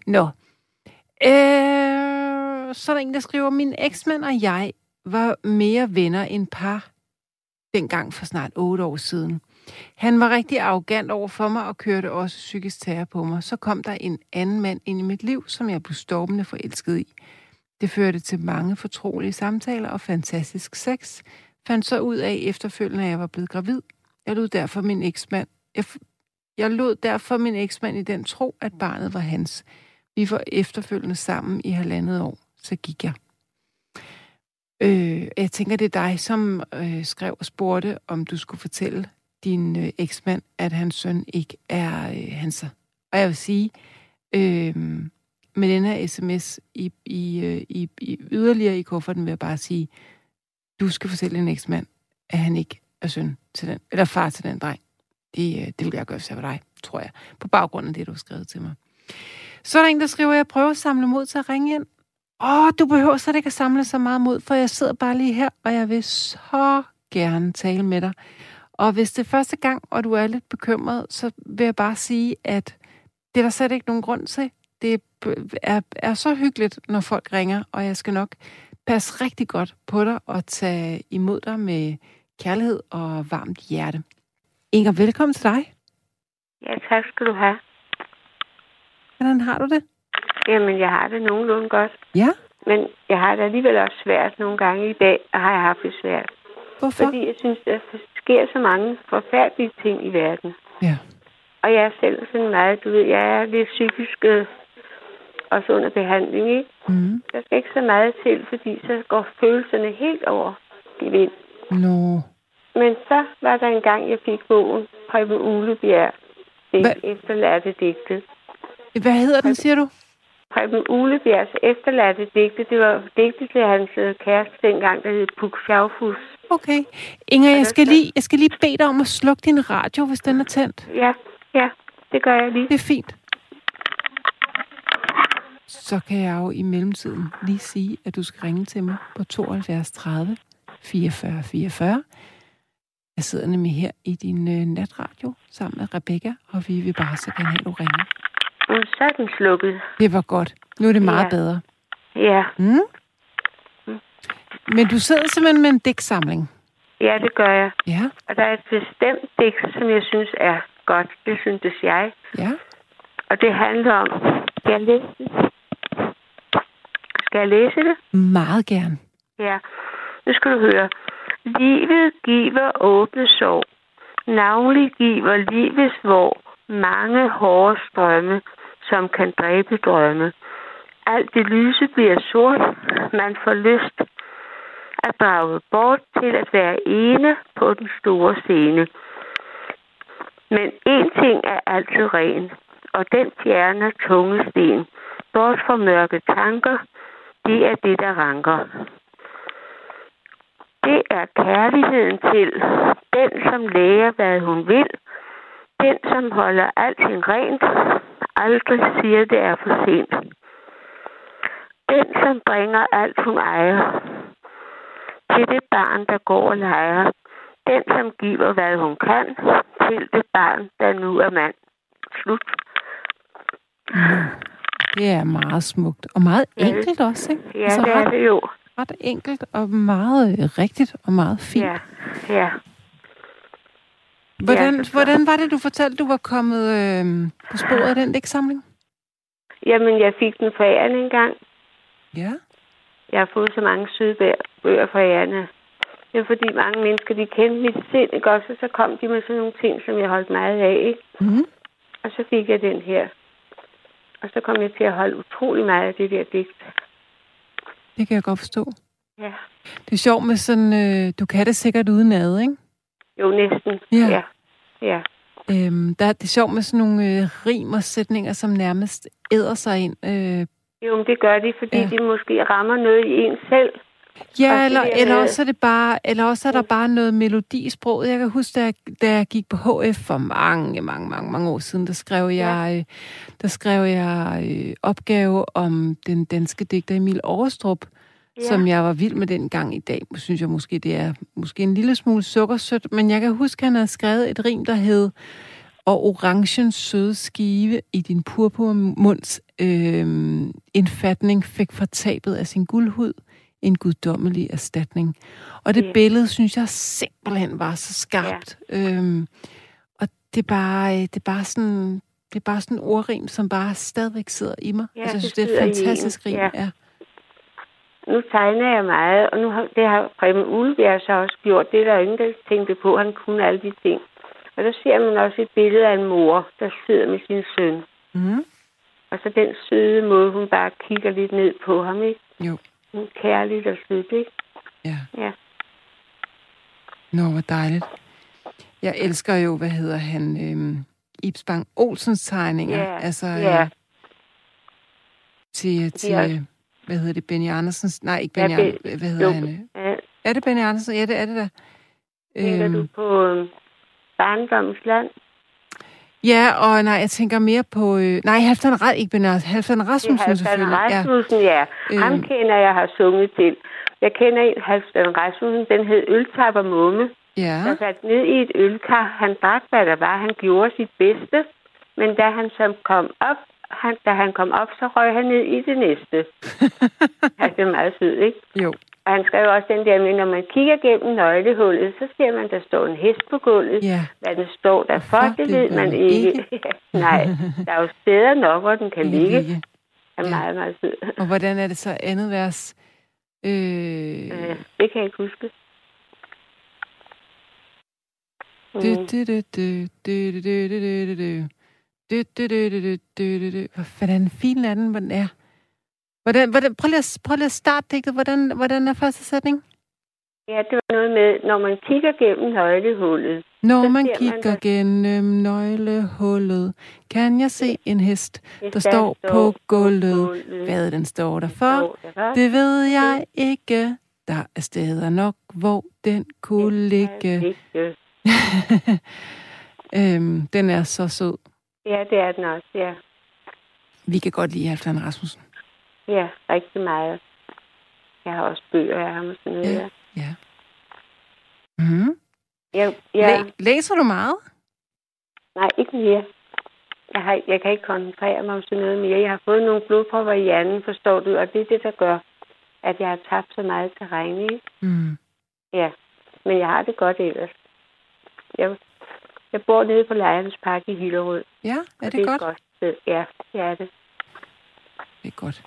Nå. Øh, så er der en, der skriver: Min eksmand og jeg var mere venner end par dengang for snart otte år siden. Han var rigtig arrogant over for mig og kørte også psykisk terror på mig. Så kom der en anden mand ind i mit liv, som jeg blev stormende forelsket i. Det førte til mange fortrolige samtaler og fantastisk sex. Fandt så ud af efterfølgende, at jeg var blevet gravid. Jeg lod derfor min eksmand. Jeg, f- jeg lod derfor min eksmand i den tro, at barnet var hans. Vi var efterfølgende sammen i halvandet år. Så gik jeg. Øh, jeg tænker, det er dig, som øh, skrev og spurgte, om du skulle fortælle din øh, eksmand, at hans søn ikke er øh, hans. Og jeg vil sige... Øh, med den her sms i, i, i, i yderligere i kufferten, vil jeg bare sige, du skal fortælle en eksmand, at han ikke er søn til den, eller far til den dreng. Det, det vil jeg gøre, hvis jeg var dig, tror jeg. På baggrund af det, du har skrevet til mig. Så er der en, der skriver: Jeg prøver at samle mod til at ringe ind. Åh, du behøver så ikke at samle så meget mod, for jeg sidder bare lige her, og jeg vil så gerne tale med dig. Og hvis det er første gang, og du er lidt bekymret, så vil jeg bare sige, at det er der slet ikke nogen grund til. Det er, er så hyggeligt, når folk ringer, og jeg skal nok passe rigtig godt på dig og tage imod dig med kærlighed og varmt hjerte. Inger, velkommen til dig. Ja, tak skal du have. Hvordan har du det? Jamen, jeg har det nogenlunde godt. Ja? Men jeg har det alligevel også svært nogle gange i dag, og har jeg haft det svært. Hvorfor? Fordi jeg synes, der sker så mange forfærdelige ting i verden. Ja. Og jeg er selv sådan meget, du ved, jeg er lidt psykisk øh, også under behandling, ikke? Mm. Der skal ikke så meget til, fordi så går følelserne helt over i vind. No. Men så var der en gang, jeg fik bogen Høben Ulebjerg. Det er efterlærte digte. Hvad hedder den, siger du? Høben Ulebjergs efterladte digte. Det var digte til hans kæreste dengang, der hed Puk Sjærfus. Okay. Inger, jeg skal, lige, jeg skal lige bede dig om at slukke din radio, hvis den er tændt. Ja, ja, det gør jeg lige. Det er fint. Så kan jeg jo i mellemtiden lige sige, at du skal ringe til mig på tooghalvfjerds tredive fireogfyrre fireogfyrre. Jeg sidder nemlig her i din øh, natradio sammen med Rebecca, og vi vil bare så gerne have, at du ringer. Og så er den slukket. Det var godt. Nu er det meget ja. bedre. Ja. Mm? Mm. Men du sidder simpelthen med en digtsamling. Ja, det gør jeg. Ja. Og der er et bestemt digt, som jeg synes er godt. Det synes jeg. Ja. Og det handler om... Skal jeg læse det? Skal jeg læse det? Meget gerne. Ja. Nu skal du høre. Livet giver åbne sår. Navnlig giver livets vår mange hårde strømme, som kan dræbe drømme. Alt det lyse bliver sort. Man får lyst at drage bort til at være ene på den store scene. Men én ting er altid ren, og den fjerner tunge sten. Bort fra mørke tanker, det er det, der ranker. Det er kærligheden til den, som lærer, hvad hun vil. Den, som holder alting rent, aldrig siger, det er for sent. Den, som bringer alt, hun ejer, til det barn, der går og leger. Den, som giver, hvad hun kan, til det barn, der nu er mand. Slut. Ja, det er meget smukt. Og meget enkelt ja. også, ikke? Ja, altså, det er det jo. Ret enkelt og meget rigtigt og meget fint. Ja, ja. Hvordan, ja, hvordan var det, du fortalte, du var kommet øh, på sporet af den digtsamling? Jamen, jeg fik den fra Anne engang. Ja? Jeg har fået så mange søde bøger fra Anne. Det er fordi mange mennesker, de kendte mit sind, godt, så, så kom de med sådan nogle ting, som jeg holdt meget af, ikke? Mm-hmm. Og så fik jeg den her. Og så kom jeg til at holde utrolig meget af det der digt. Det kan jeg godt forstå. Ja. Det er sjovt med sådan, øh, du kan det sikkert uden ad, ikke? Jo, næsten. Ja. ja. ja. Øhm, der er det sjovt med sådan nogle øh, rim og sætninger, som nærmest æder sig ind. Øh. Jo, men det gør de, fordi ja. de måske rammer noget i en selv. Ja, og eller, eller, også er det bare, eller også er der bare noget melodi i sproget. Jeg kan huske, da jeg, da jeg gik på H F for mange, mange, mange, mange år siden, der skrev jeg, ja. der skrev jeg øh, opgave om den danske digter Emil Overstrup, ja. som jeg var vild med dengang. I dag synes jeg måske, det er måske en lille smule sukkersødt, men jeg kan huske, han havde skrevet et rim, der hed og orangens søde skive i din purpurmunds øh, indfatning fik fortabet af sin guldhud en guddommelig erstatning. Og det yeah. billede, synes jeg, simpelthen var så skarpt. Yeah. Øhm, og det er, bare, det, er bare sådan, det er bare sådan en ordrim, som bare stadigvæk sidder i mig. Yeah, altså, jeg synes, det, det er et fantastisk rim. Yeah. Ja. Nu tegner jeg meget, og nu har, det har Preben Ulebjerg så også gjort. Det der ingen, der tænkte på, han kunne alle de ting. Og der ser man også et billede af en mor, der sidder med sin søn. Mm. Og så den søde måde, hun bare kigger lidt ned på ham, ikke? Jo. Kærligt og sødt, ikke? Ja. ja. Nå, hvor dejligt. Jeg elsker jo, hvad hedder han, øhm, Ibs Bang Olsens tegninger. Ja. Altså, ja. Øh, til, til ja. hvad hedder det, Benny Andersens? Nej, ikke Benny ja, Andersen. Be- hvad hedder jo. han? Ja. Er det Benny Andersen? Ja, det er det der. Tænker øhm, du på øh, Barndommens Land? Ja, og nej, jeg tænker mere på... Øh, nej, Halfdan Ret, ikke Benørs. Halfdan Rasmussen, selvfølgelig. Halfdan Rasmussen, ja. ja. Ham øhm. kender jeg, har sunget til. Jeg kender en Halfdan Rasmussen, den hed Øltap og Mumme. Ja. Der satte ned i et ølkar. Han drak, hvad der var. Han gjorde sit bedste. Men da han så kom op, han, da han kom op, så røg han ned i det næste. Altså, det er meget sødt, ikke? Jo. Og han skrev også den der med, når man kigger gennem nøglehullet, så ser man, der står en hest på gulvet. Ja. Hvad den står der for, det, det ved man ikke. ikke. Nej, der er jo steder nok, hvor den kan ligge. Det er meget, meget sød. Og hvordan er det så andet vers? Øh... Øh, det kan jeg ikke huske. Hvordan filen er den, hvordan er? Hvordan, hvordan, prøv lige at, prøv lige at starte digtet. Hvordan, hvordan er første sætning? Ja, det var noget med, når man kigger gennem nøglehullet, Når man kigger man gennem nøglehullet, kan jeg se en hest, der står på gulvet. Hvad den står der for, det ved jeg ikke. Der er steder nok, hvor den kunne ligge. øhm, den er så sød. Ja, det er den også, ja. Vi kan godt lide Halfdan Rasmussen. Ja, rigtig meget. Jeg har også bøger af ham og sådan noget. Ja, ja. Mm-hmm. Jeg, jeg... Læ- læser du meget? Nej, ikke mere. Jeg, har, jeg kan ikke koncentrere mig om sådan noget mere. Jeg har fået nogle blodpropper i hjernen, forstår du? Og det er det, der gør, at jeg har tabt så meget terræn, ikke? Mm. Ja, men jeg har det godt ellers. Jeg, jeg bor nede på Lejernes Park i Hillerød. Ja, er det, det godt? Er godt sted. Ja, det er det. Det er godt.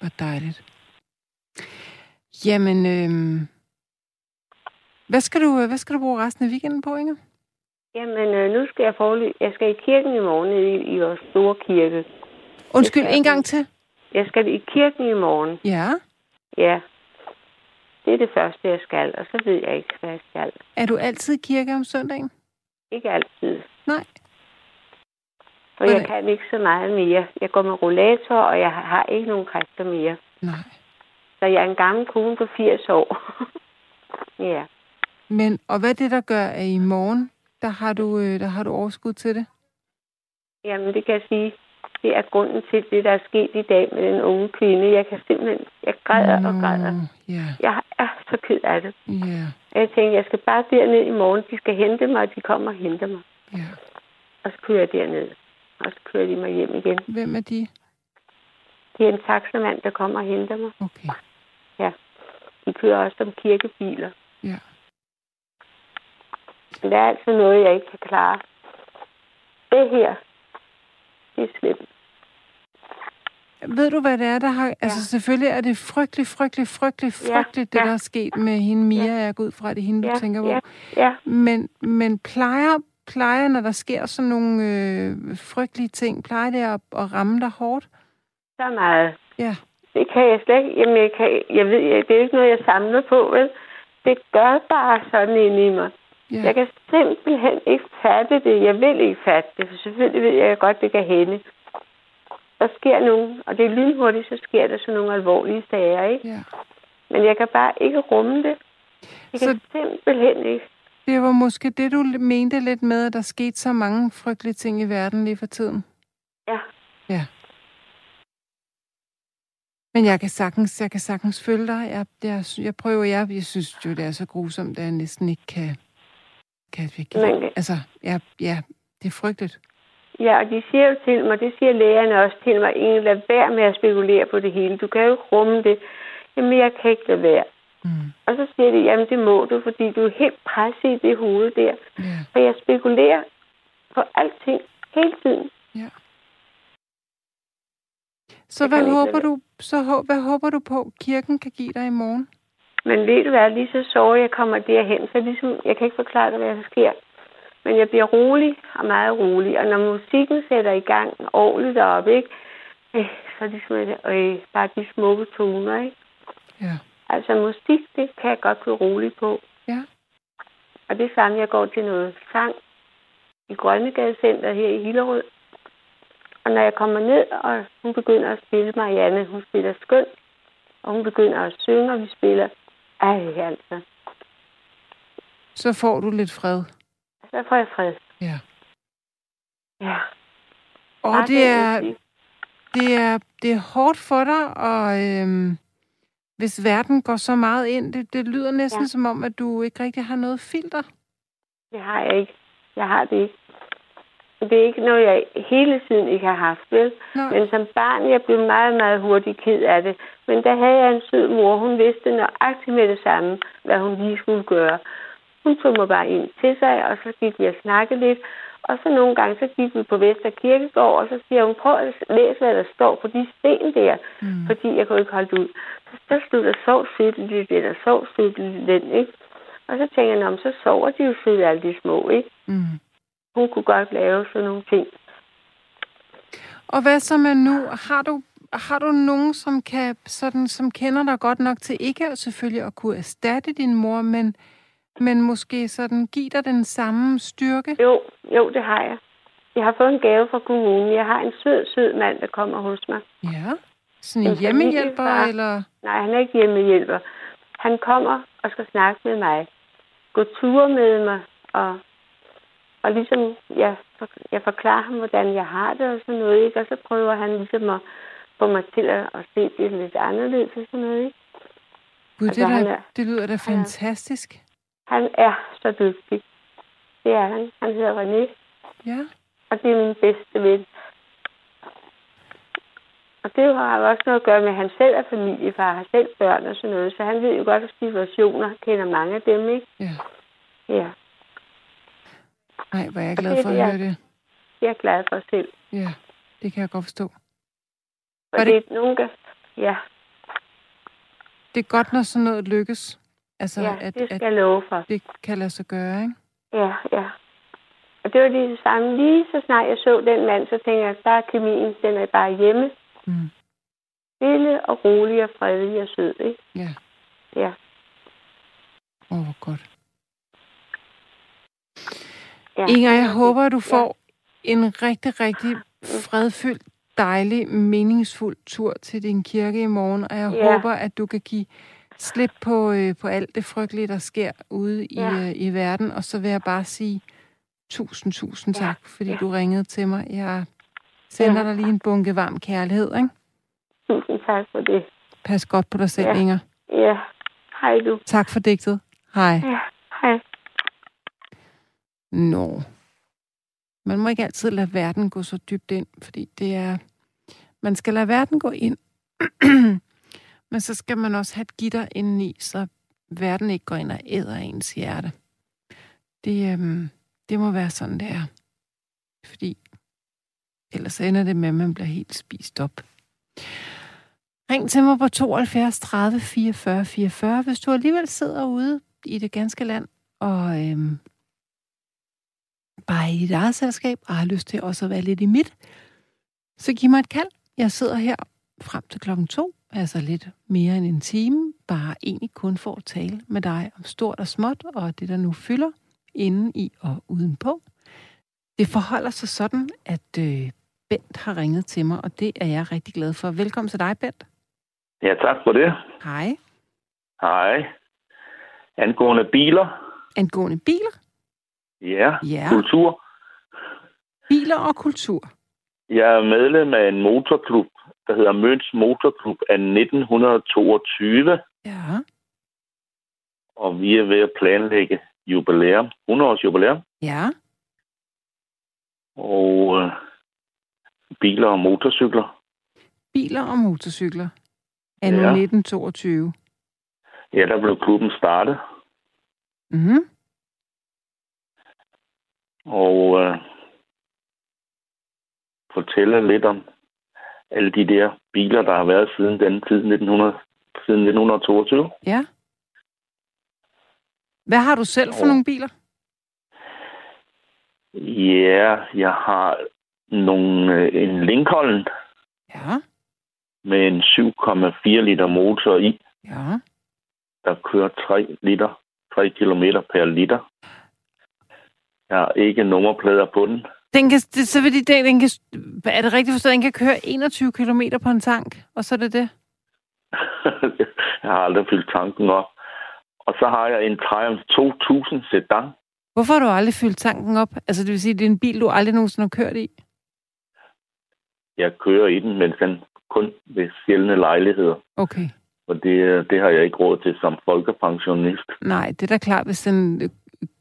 Hvor dejligt. Jamen, øhm... Hvad skal du hvad skal du bruge resten af weekenden på, Inger? Jamen, nu skal jeg forløbe. Jeg skal i kirken i morgen i, i vores store kirke. Undskyld, en gang til. Jeg skal i kirken i morgen. Ja. Ja. Det er det første, jeg skal, og så ved jeg ikke, hvad jeg skal. Er du altid i kirke om søndagen? Ikke altid. Nej. Og jeg kan ikke så meget mere. Jeg går med rollator, og jeg har ikke nogen kræfter mere. Nej. Så jeg er en gammel kone på firs år. Ja. Men, og hvad er det, der gør, at i morgen, der har du, der har du overskud til det? Jamen, det kan jeg sige. Det er grunden til det, der er sket i dag med den unge kvinde. Jeg kan simpelthen... Jeg græder no, og græder. Yeah. Jeg er så ked af det. Yeah. Jeg tænkte, jeg skal bare derned i morgen. De skal hente mig, og de kommer og henter mig. Yeah. Og så kører jeg derned. Og så kører de mig hjem igen. Hvem er de? Det er en taxamand, der kommer og henter mig. Okay. Ja. De kører også som kirkebiler. Ja. Yeah. Der er altså noget, jeg ikke kan klare. Det her, det er slemt. Ved du, hvad det er, der har... Ja. Altså, selvfølgelig er det frygteligt, frygteligt, frygteligt, frygteligt, ja. Det, der er sket med hende, Mia. Ja. Jeg går ud fra det, hende, ja. Du tænker på. Ja. Ja. Men, men plejer, plejer, når der sker sådan nogle øh, frygtelige ting, plejer det at, at ramme dig hårdt? Så meget. Ja. Det kan jeg slet ikke. Jamen, jeg kan, jeg ved, det er ikke noget, jeg samler på, vel? Det gør bare sådan inde i mig. Yeah. Jeg kan simpelthen ikke fatte det. Jeg vil ikke fatte det, for selvfølgelig ved jeg godt, det kan hænde. Der sker nogen, og det er lynhurtigt, så sker der sådan nogle alvorlige sager, ikke? Yeah. Men jeg kan bare ikke rumme det. Jeg så kan simpelthen ikke. Det var måske det, du mente lidt med, at der skete så mange frygtelige ting i verden lige for tiden. Ja. Ja. Men jeg kan sagtens, jeg kan sagtens følge dig. Jeg, jeg, jeg prøver, jeg, jeg synes jo, det er så grusomt, at jeg næsten ikke kan... Men, altså, ja, ja, det er frygteligt. Ja, og de siger jo til mig, det siger lægerne også til mig, Inger, lad være med at spekulere på det hele. Du kan jo ikke rumme det. Jamen, jeg kan ikke lade være. Mm. Og så siger de, jamen, det må du, fordi du er helt presset i det hoved der. Yeah. Og jeg spekulerer på alting hele tiden. Ja. Så hvad håber, du, så hvad håber du på, kirken kan give dig i morgen? Men ved du hvad, lige så sår jeg kommer derhen, så ligesom, jeg kan ikke forklare dig, hvad der sker. Men jeg bliver rolig og meget rolig. Og når musikken sætter i gang ordentligt deroppe, ikke? Øh, så ligesom, øh, bare de smukke toner, ikke? Ja. Altså musik, det kan jeg godt blive rolig på. Ja. Og det samme, jeg går til noget sang i Grønnegade-center her i Hillerød. Og når jeg kommer ned, og hun begynder at spille Marianne, hun spiller skønt, og hun begynder at synge, og vi spiller... Ej, altså. Så får du lidt fred. Så får jeg fred. Ja. Ja. Og det, det er, det er, det er hårdt for dig, og øhm, hvis verden går så meget ind, det, det lyder næsten ja. Som om, at du ikke rigtig har noget filter. Det har jeg ikke. Jeg har det ikke. Det er ikke noget, jeg hele tiden ikke har haft, vel? Nej. Men som barn, jeg blev meget, meget hurtigt ked af det. Men der havde jeg en sød mor. Hun vidste nøjagtigt med det samme, hvad hun lige skulle gøre. Hun tog mig bare ind til sig, og så gik vi og snakkede lidt. Og så nogle gange, så gik vi på Vester Kirkegård, og så siger hun, prøv at læse, hvad der står på de sten der. Mm. Fordi jeg kunne ikke holde ud. Så der stod der sov sødligt, eller sov sødligt, den, ikke? Og så tænker jeg, så sover de jo sødligt, alle de små, ikke? Mm. Hun kunne godt lave sådan nogle ting. Og hvad så med nu? Har du, har du nogen, som, kan, sådan, som kender dig godt nok til ikke selvfølgelig at kunne erstatte din mor, men, men måske sådan giver dig den samme styrke? Jo, jo, det har jeg. Jeg har fået en gave fra kommunen. Jeg har en sød, sød mand, der kommer hos mig. Ja, sådan en hjemmehjælper, eller? Nej, han er ikke hjemmehjælper. Han kommer og skal snakke med mig. Gå ture med mig, og, og ligesom jeg, jeg forklarer ham, hvordan jeg har det og sådan noget, ikke? Og så prøver han ligesom at få mig til at, at se det lidt anderledes og sådan noget, ikke? Gud, altså, det, der, er, det lyder da fantastisk. Han er, han er så dygtig. Det er han. Han hedder René. Ja. Og det er min bedste ven. Og det har jo også noget at gøre med, at han selv er familiefar, har selv børn og sådan noget, så han ved jo godt, at situationer kender mange af dem, ikke? Ja. Ja. Ej, hvor er jeg glad for at høre det. Jeg er glad for selv. Ja, det kan jeg godt forstå. Og det, det er nogen, der... Ja. Det er godt, når sådan noget lykkes. Altså, ja, at, det skal jeg love for. Det kan lade sig gøre, ikke? Ja, ja. Og det var lige det samme. Lige så snart jeg så den mand, så tænkte jeg, at der er kemien, den er bare hjemme. Mm. Stille og rolig og fredelig og sød, ikke? Ja. Ja. Åh, oh, hvor godt. Ja. Inger, jeg håber, du får ja. en rigtig, rigtig fredfyldt, dejlig, meningsfuld tur til din kirke i morgen, og jeg ja. håber, at du kan give slip på, øh, på alt det frygtelige, der sker ude i, ja. øh, i verden, og så vil jeg bare sige tusind, tusind tak, ja. fordi ja. du ringede til mig. Jeg sender ja. dig lige en bunke varm kærlighed, ikke? Tusind tak for det. Pas godt på dig selv, ja. Inger. Ja, hej du. Tak for digtet. Hej. Ja, hej. Nå. Man må ikke altid lade verden gå så dybt ind, fordi det er... Man skal lade verden gå ind, men så skal man også have et gitter indeni, så verden ikke går ind og æder ens hjerte. Det, øhm, det må være sådan, det er. Fordi ellers ender det med, at man bliver helt spist op. Ring til mig på tooghalvfjerds tredive fireogfyrre fireogfyrre, hvis du alligevel sidder ude i det ganske land og... Øhm, bare i dit eget selskab, og har lyst til også at være lidt i mit, så giv mig et kald. Jeg sidder her frem til klokken to, altså lidt mere end en time, bare egentlig kun for at tale med dig om stort og småt, og det, der nu fylder inden i og udenpå. Det forholder sig sådan, at øh, Bent har ringet til mig, og det er jeg rigtig glad for. Velkommen til dig, Bent. Ja, tak for det. Hej. Hej. Angående biler. Angående biler? Ja, ja, kultur. Biler og kultur. Jeg er medlem af en motorklub, der hedder Møns Motorklub af nitten toogtyve. Ja. Og vi er ved at planlægge jubilæum, hundrede års jubilæum. Ja. Og øh, biler og motorcykler. Biler og motorcykler af ja. nitten toogtyve. Ja, der blev klubben startet. Mhm. Og øh, fortælle lidt om alle de der biler, der har været siden den tid, nitten hundrede, siden nitten toogtyve. Ja. Hvad har du selv for og, nogle biler? Ja, jeg har nogle, øh, en Lincoln. Ja. Med en syv komma fire liter motor i. Ja. Der kører tre liter, tre kilometer per liter. Jeg har ikke nummerplader på den. Den kan, det, så vil de, den kan, er det rigtigt forstået, at den kan køre enogtyve kilometer på en tank, og så er det det? Jeg har aldrig fyldt tanken op. Og så har jeg en Triumph to tusind sedan. Hvorfor har du aldrig fyldt tanken op? Altså det vil sige, at det er en bil, du aldrig nogensinde har kørt i? Jeg kører i den, men den kun ved sjældne lejligheder. Okay. Og det, det har jeg ikke råd til som folkepensionist. Nej, det er da klart, hvis den...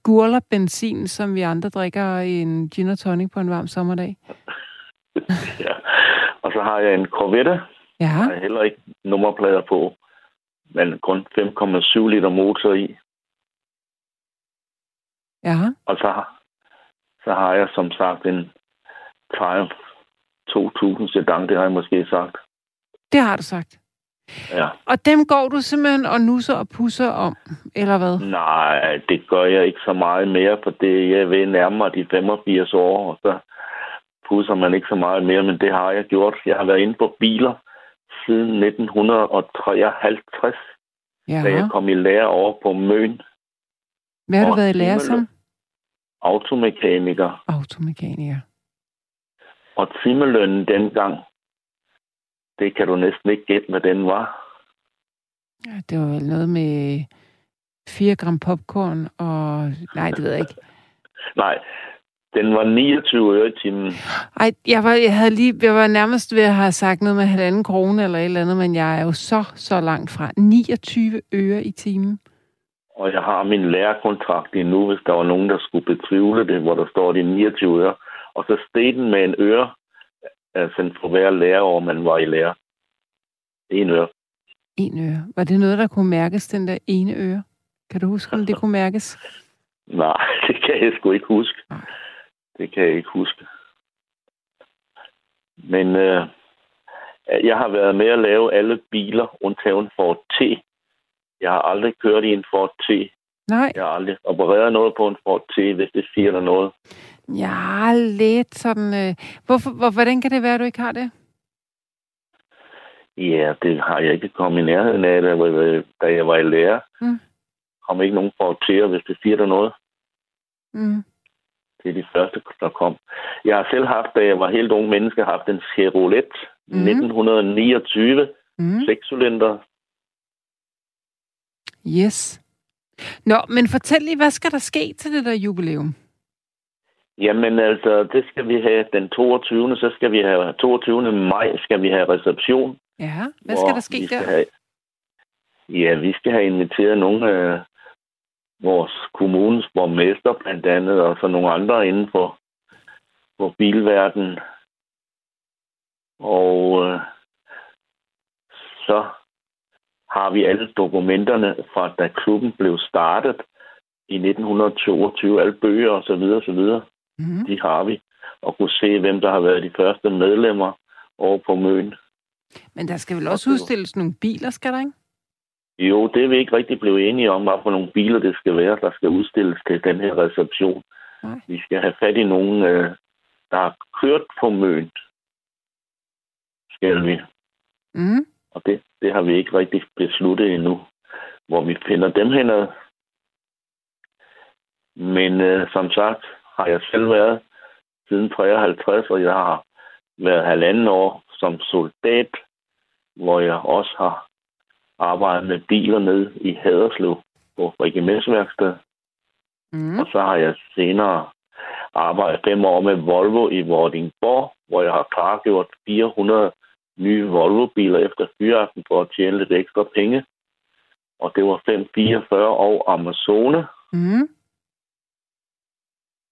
gurler benzin, som vi andre drikker i en gin og tonic på en varm sommerdag. Ja. Og så har jeg en Corvette. Ja. Der er heller ikke nummerplader på, men kun fem komma syv liter motor i. Ja. Og så, så har jeg som sagt en Triumph to tusind sedan, det har jeg måske sagt. Det har du sagt. Ja. Og dem går du simpelthen og nusser og pusser om, eller hvad? Nej, det gør jeg ikke så meget mere, for det jeg ved nærmere de femogfirs år, og så pusser man ikke så meget mere, men det har jeg gjort. Jeg har været inde på biler siden nitten treoghalvtreds, ja. Da jeg kom i lære over på Møn. Hvad har du været i lære som? Automekaniker. Automekaniker. Og timelønnen dengang, det kan du næsten ikke gætte, hvad den var. Ja, det var vel noget med fire gram popcorn og... Nej, det ved jeg ikke. Nej, den var niogtyve øre i timen. Ej, jeg var, jeg havde lige, jeg var nærmest ved at have sagt noget med halvanden krone eller et eller andet, men jeg er jo så, så langt fra. niogtyve øre i timen. Og jeg har min lærerkontrakt endnu, hvis der var nogen, der skulle betvivle det, hvor der står de niogtyve øre. Og så steg den med en øre, altså for hver læreår, man var i lærer. En øre. En øre. Var det noget, der kunne mærkes, den der ene øre? Kan du huske, om det kunne mærkes? Nej, det kan jeg sgu ikke huske. Nej. Det kan jeg ikke huske. Men øh, jeg har været med at lave alle biler, undtagen Ford T. Jeg har aldrig kørt i en Ford T. Nej. Jeg har aldrig opereret noget på en Ford T, hvis det siger der noget. Ja, lidt sådan... Øh. Hvorfor, hvor, hvordan kan det være, at du ikke har det? Ja, det har jeg ikke kommet i nærheden af, da jeg var i lære. Mm. Kom ikke nogen Ford T'er, hvis det siger der noget. Mm. Det er de første, der kom. Jeg har selv haft, da jeg var helt ung menneske, haft en Chevrolet mm. nitten niogtyve. Mm. Sekscylinder. Yes. Nå, men fortæl lige, hvad skal der ske til det der jubilæum? Jamen altså, det skal vi have den toogtyvende Så skal vi have toogtyvende maj, skal vi have reception. Ja, hvad skal der ske skal der? Have, ja, vi skal have inviteret nogle af vores kommunes borgmester blandt andet, og så nogle andre inden for, for bilverdenen. Og øh, så har vi alle dokumenterne fra, da klubben blev startet i nitten toogtyve, alle bøger og så videre, så videre. Mm-hmm. De har vi. Og kunne se, hvem der har været de første medlemmer over på Møn. Men der skal vel også udstilles nogle biler, skal der ikke? Jo, det er vi ikke rigtig blevet enige om, hvad for nogle biler det skal være, der skal udstilles til den her reception. Nej. Vi skal have fat i nogen, der har kørt på Møn. Skal vi. Mm. Og det, det har vi ikke rigtig besluttet endnu, hvor vi finder dem henad. Men øh, som sagt har jeg selv været siden treoghalvtreds, og jeg har været halvanden år som soldat, hvor jeg også har arbejdet med biler nede i Haderslev på regimentsværkstedet. Mm. Og så har jeg senere arbejdet fem år med Volvo i Vordingborg, hvor jeg har klargjort fire hundrede nye Volvo-biler efter fyraften for at tjene lidt ekstra penge. Og det var fem fireogfyrre og Amazone. Mm.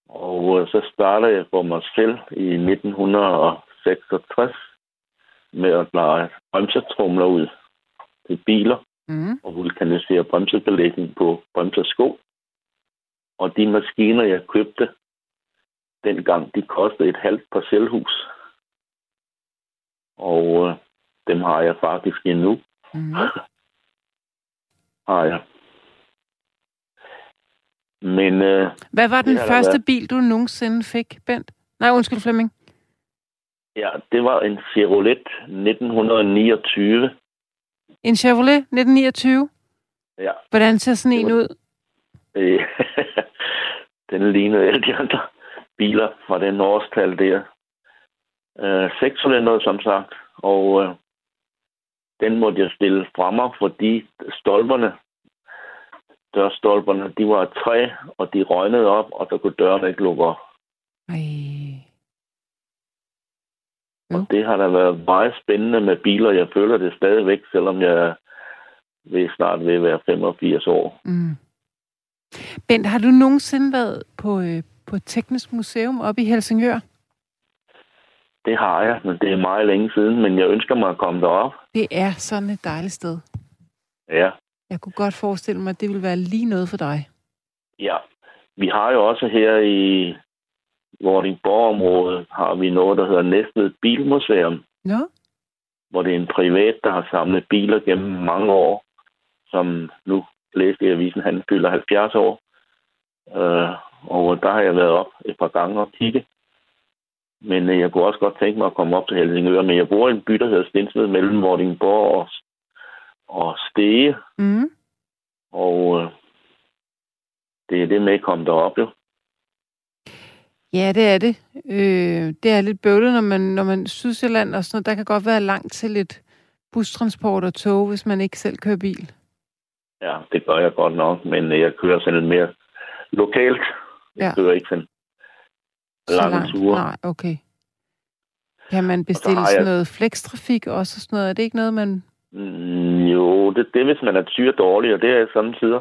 Og så startede jeg for mig selv i nitten seksogtres med at lade bremsetromler ud til biler mm. og vulkanisere bremsebelægning på bremsesko. Og de maskiner, jeg købte dengang, de kostede et halvt parcelhus. Og øh, dem har jeg faktisk endnu. Mm. har jeg. Men, øh, hvad var den første været... bil, du nogensinde fik, Bent? Nej, undskyld, Flemming. Ja, det var en Chevrolet nitten niogtyve. En Chevrolet nitten niogtyve? Ja. Hvordan ser sådan en var... ud? Den lignede alle de andre biler fra den årstal der. Øh, sekscylinder, som sagt. Og øh, den måtte jeg stille fremme, fordi stolperne... Dørstolperne, de var af træ, og de røgnede op, og der kunne dørene ikke lukke op. Ej. Mm. Og det har da været meget spændende med biler. Jeg føler det stadigvæk, selvom jeg vil snart vil være femogfirs år. Mm. Bent, har du nogensinde været på, øh, på Teknisk Museum oppe i Helsingør? Det har jeg, men det er meget længe siden, men jeg ønsker mig at komme derop. Det er sådan et dejligt sted. Ja. Jeg kunne godt forestille mig, at det ville være lige noget for dig. Ja, vi har jo også her i Vordingborg-området, har vi noget, der hedder Næstved Bilmuseum. Ja. Hvor det er en privat, der har samlet biler gennem mange år, som nu læste i avisen, han fylder halvfjerds år. Øh, og der har jeg været op et par gange og kigge. Men øh, jeg kunne også godt tænke mig at komme op til Helsingør, men jeg bor i en by, der hedder Stensved, mellem Vordingborg og og Stege. Mm. Og øh, det er det med at komme derop, jo. Ja, det er det. Øh, det er lidt bøvlet, når man, når man Sydsjælland og sådan noget, der kan godt være langt til lidt bustransport og tog, hvis man ikke selv kører bil. Ja, det gør jeg godt nok, men jeg kører sådan lidt mere lokalt. Jeg ja. kører ikke sådan lange langt. ture. Nej, okay. Kan man bestille sådan jeg... noget flextrafik også og sådan noget? Er det ikke noget, man... Mm, jo, det, det hvis man er tyret dårlig, og det er i samme tider.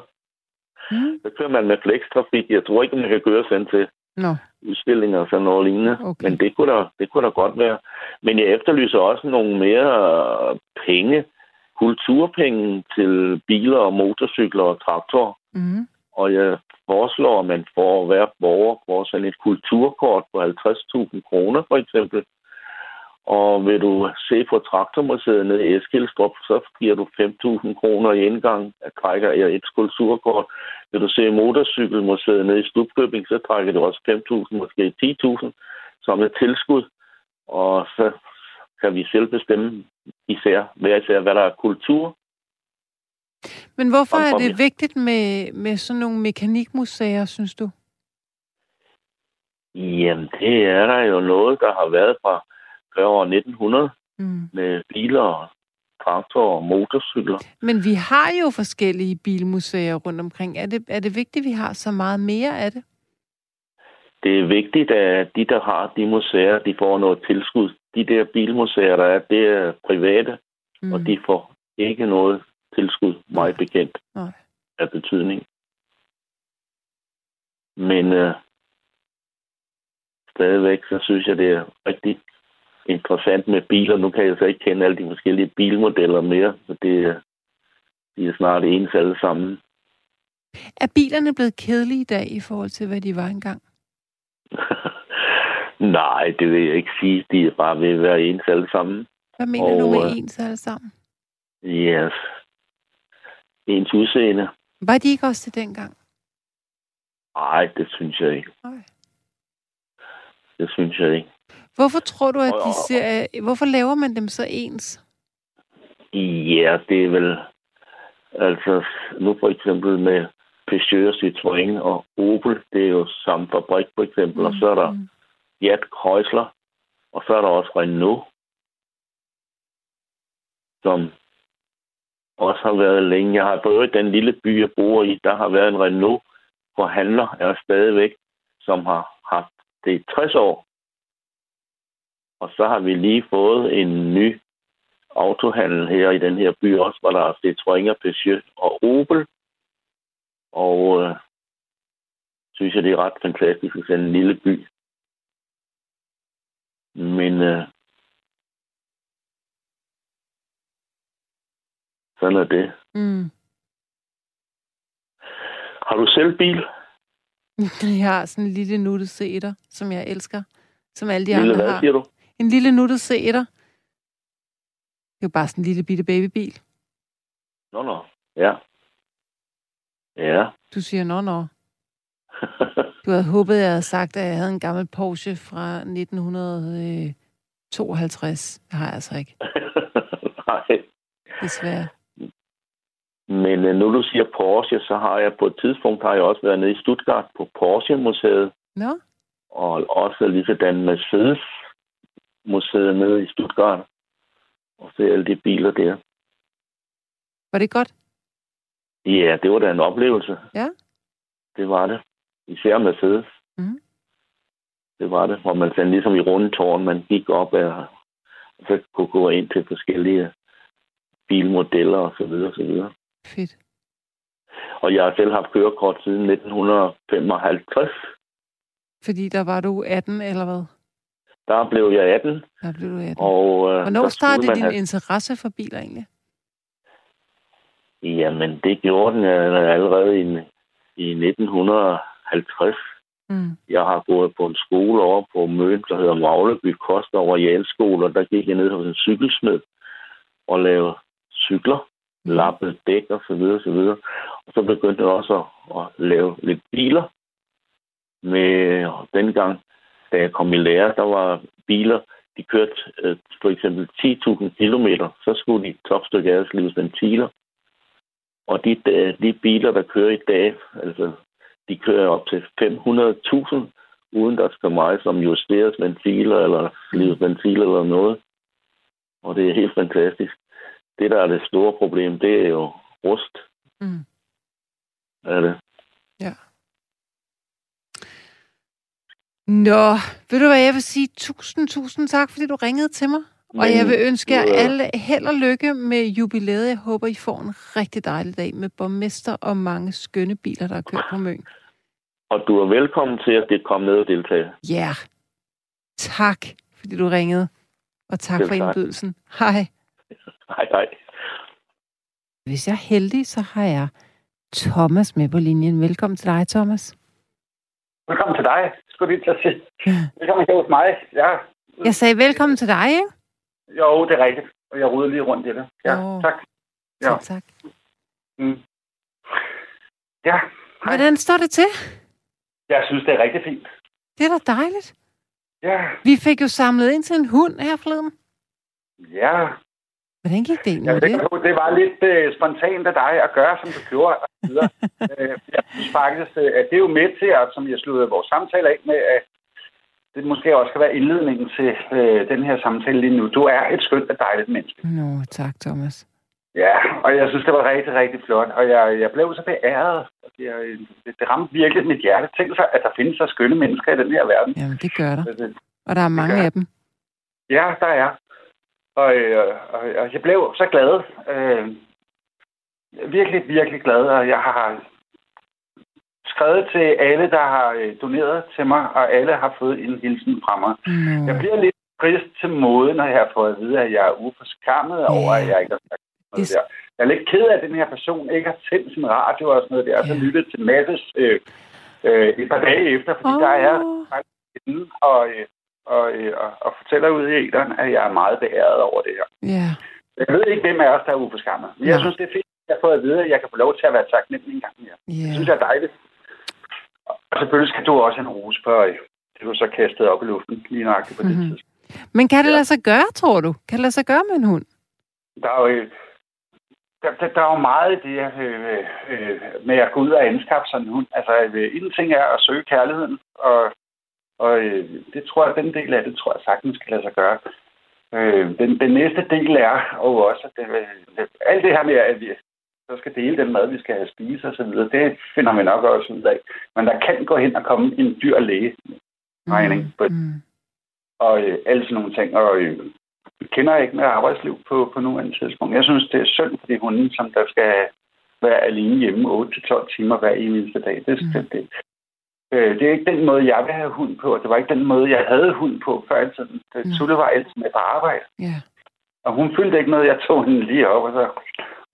Mm. Så kører man med flextrafik. Jeg tror ikke, man kan køre sådan til no. udstillinger og sådan noget lignende. Okay. Men det kunne, da, det kunne da godt være. Men jeg efterlyser også nogle mere penge, kulturpenge til biler og motorcykler og traktorer. Mm. Og jeg foreslår, at man får hver borger får sådan et kulturkort på halvtreds tusind kroner, for eksempel. Og vil du se på traktormuseet nede i Eskilstrup, så giver du fem tusind kroner i indgang, at trækker jeg et kulturkort. Vil du se motorcykelmuseet nede i Stubbøbing, så trækker du også fem tusind, måske ti tusind, som et tilskud. Og så kan vi selv bestemme især, hvad, især, hvad der er kultur. Men hvorfor er det vigtigt med, med sådan nogle mekanikmuseer, synes du? Jamen, det er der jo noget, der har været fra før nitten hundrede mm. med biler, traktorer og motorcykler. Men vi har jo forskellige bilmuseer rundt omkring. Er det, er det vigtigt, at vi har så meget mere af det? Det er vigtigt, at de, der har de museer, de får noget tilskud. De der bilmuseer, der er, det er private, mm. og de får ikke noget tilskud, meget bekendt, okay. af betydning. Men øh, stadigvæk, så synes jeg, det er rigtig interessant med biler. Nu kan jeg så ikke kende alle de forskellige bilmodeller mere, så det, de er snart ens alle sammen. Er bilerne blevet kedelige i dag i forhold til, hvad de var engang? Nej, det vil jeg ikke sige. De er bare ved at være ens alle sammen. Hvad mener og, du med ens alle sammen? Yes. Ens udseende. Var de ikke også til dengang? Nej, det synes jeg ikke. Nej. Det synes jeg ikke. Hvorfor tror du, at de ser... Hvorfor laver man dem så ens? Ja, det er vel... Altså, nu for eksempel med Peugeot, Citroën og Opel, det er jo samme fabrik, for eksempel. Mm-hmm. Og så er der Fiat, Chrysler, og så er der også Renault, som også har været længe. Jeg har prøvet den lille by, jeg bor i. Der har været en Renault-forhandler, er stadigvæk, som har haft det i tres år. Og så har vi lige fået en ny autohandel her i den her by også, hvor der er Citroën, Peugeot og Opel. Og øh, synes jeg, det er ret fantastisk at sende en lille by. Men øh, sådan er det. Mm. Har du selv bil? Jeg har sådan en lille nuttet seter, som jeg elsker. Som alle de lille, andre hvad, har. Siger du? En lille nuttet seter. Det er jo bare sådan en lille bitte babybil. Nå, nå. Ja. Ja. Du siger nå, nå. Du havde håbet, jeg havde sagt, at jeg havde en gammel Porsche fra nitten tooghalvtreds. Det har jeg altså ikke. Nej. Desværre. Men nu du siger Porsche, så har jeg på et tidspunkt har jeg også været nede i Stuttgart på Porsche-museet. Nå. Og også ligesådan Mercedes-museet nede i Stuttgart. Og se alle de biler der. Var det godt? Ja, det var da en oplevelse. Ja? Det var det. Især Mercedes. Mm-hmm. Det var det. Hvor man sådan ligesom i rundetårn, man gik op og så kunne gå ind til forskellige bilmodeller og så videre og så videre. Fedt. Og jeg har selv haft kørekort siden nitten femoghalvtreds. Fordi der var du atten, eller hvad? Der blev jeg atten. Der blev du atten. Og, øh, Hvornår startede din have... interesse for biler egentlig? Jamen, det gjorde den allerede i, i nitten halvtreds. Mm. Jeg har gået på en skole over på Møn, der hedder Magleby Koster over Jælskole, og der gik jeg ned hos en cykelsmed og lavede cykler, lappede dæk og så videre, så videre. Og så begyndte jeg også at, at lave lidt biler. Med dengang, da jeg kom i lære, der var biler, de kørte øh, for eksempel ti tusind kilometer, så skulle de topstykke af deres livsventiler. Og de, de biler, der kører i dag, altså de kører op til fem hundrede tusind, uden der skal meget som justeres ventiler eller lives ventiler eller noget. Og det er helt fantastisk. Det, der er det store problem, det er jo rust. Mm. Er det? Ja. Nå, ved du hvad, jeg vil sige tusind, tusind tak, fordi du ringede til mig. Og jeg vil ønske jer alle held og lykke med jubilæet. Jeg håber, I får en rigtig dejlig dag med borgmester og mange skønne biler, der er kørt på Møn. Og du er velkommen til at komme ned og deltage. Ja. Yeah. Tak, fordi du ringede. Og tak for indbydelsen. Hej. Hej, hej. Hvis jeg er heldig, så har jeg Thomas med på linjen. Velkommen til dig, Thomas. Velkommen til dig. Skulle lige til at sige. Velkommen til mig. Ja. Jeg sagde velkommen til dig, ikke? Jo, det er rigtigt. Og jeg ruder lige rundt i det. Ja, oh. tak. Ja. Tak, tak. Mm. Ja. Hej. Hvordan står det til? Jeg synes, det er rigtig fint. Det er da dejligt. Ja. Vi fik jo samlet ind til en hund her forleden. Ja. Hvordan gik det egentlig? Ja, det, det? det var lidt uh, spontant af dig at gøre, som du gjorde. uh, jeg synes faktisk, at det er jo med til, at, som jeg sluttede vores samtale af med, at det måske også kan være indledningen til øh, den her samtale lige nu. Du er et skønt og dejligt menneske. Nå, tak, Thomas. Ja, og jeg synes, det var rigtig, rigtig flot. Og jeg, jeg blev så beæret. Jeg, det ramte virkelig mit hjerte. Tænk så, at der findes så skønne mennesker i den her verden. Jamen, det gør der. Det, og der er mange af dem. Ja, der er. Og, øh, og, og jeg blev så glad. Øh, virkelig, virkelig glad. Og jeg har... skrevet til alle, der har doneret til mig, og alle har fået en hilsen fra mig. Mm. Jeg bliver lidt trist til måde, når jeg har fået at vide, at jeg er uforskammet yeah. over, at jeg ikke har sagt noget det... der. Jeg er lidt ked af, at den her person ikke har tændt sin radio og sådan noget der, og yeah. så lyttet til Matas øh, øh, et par dage efter, fordi oh. der er inde og, øh, og, øh, og, og fortæller ud i æteren, at jeg er meget beæret over det her. Yeah. Jeg ved ikke, hvem af os, der er uforskammet, men jeg synes, det er fedt, at jeg har fået at vide, at jeg kan få lov til at være taknemmelig en gang mere. Yeah. Det synes jeg er dejligt. Og selvfølgelig skal du også have en rose på, det du så kastet op i luften lige nøjagtigt på mm-hmm. det tidspunkt. Men kan det lade sig gøre, tror du? Kan det lade sig gøre med en hund? Der er jo, der, der, der er jo meget i det øh, øh, med at gå ud og anskaffe sådan en hund. Altså, en ting er at søge kærligheden, og, og øh, det tror jeg, den del af det, tror jeg sagtens skal lade sig gøre. Øh, den, den næste del er og også, at det, det, alt det her med, at vi... så skal dele den mad, vi skal have spise og så videre. Det finder vi nok også ud af. Men der kan gå hen og komme en dyr lægeregning. Mm. Og øh, alle sådan nogle ting. Og øh, kender jeg ikke mere arbejdsliv på, på nuværende tidspunkt. Jeg synes, det er synd for de hunde, som der skal være alene hjemme otte til tolv timer hver eneste dag. Det, mm. det, det. Øh, det er ikke den måde, jeg vil have hund på. Det var ikke den måde, jeg havde hund på før i tiden. Det mm. Tulle var altid med på arbejde. Yeah. Og hun fyldte ikke noget. Jeg tog hende lige op og så...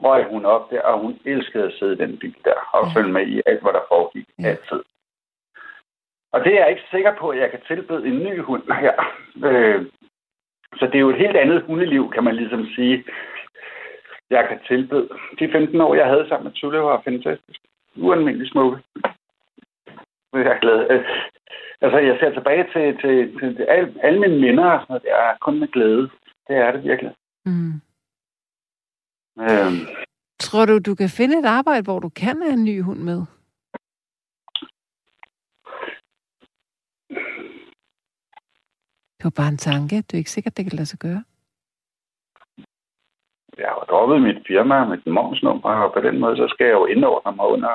røg hun op der, og hun elskede at sidde i den bil der, og ja. følge med i alt, hvad der foregik ja. altid. Og det er jeg ikke sikker på, at jeg kan tilbyde en ny hund her. Øh, så det er jo et helt andet hundeliv, kan man ligesom sige, jeg kan tilbyde. De femten år, jeg havde sammen med Tulle, var fantastisk. Ualmindelig smukke. Jeg er glad. Øh, altså, jeg ser tilbage til, til, til, til alle, alle mine minder, og sådan noget, det er kun med glæde. Det er det virkelig. Mm. Øhm. Tror du, du kan finde et arbejde, hvor du kan have en ny hund med? Det var bare en tanke. Du er ikke sikkert, det kan lade sig gøre. Jeg har droppet mit firma og mit momsnummer, og på den måde, så skal jeg jo indordne mig under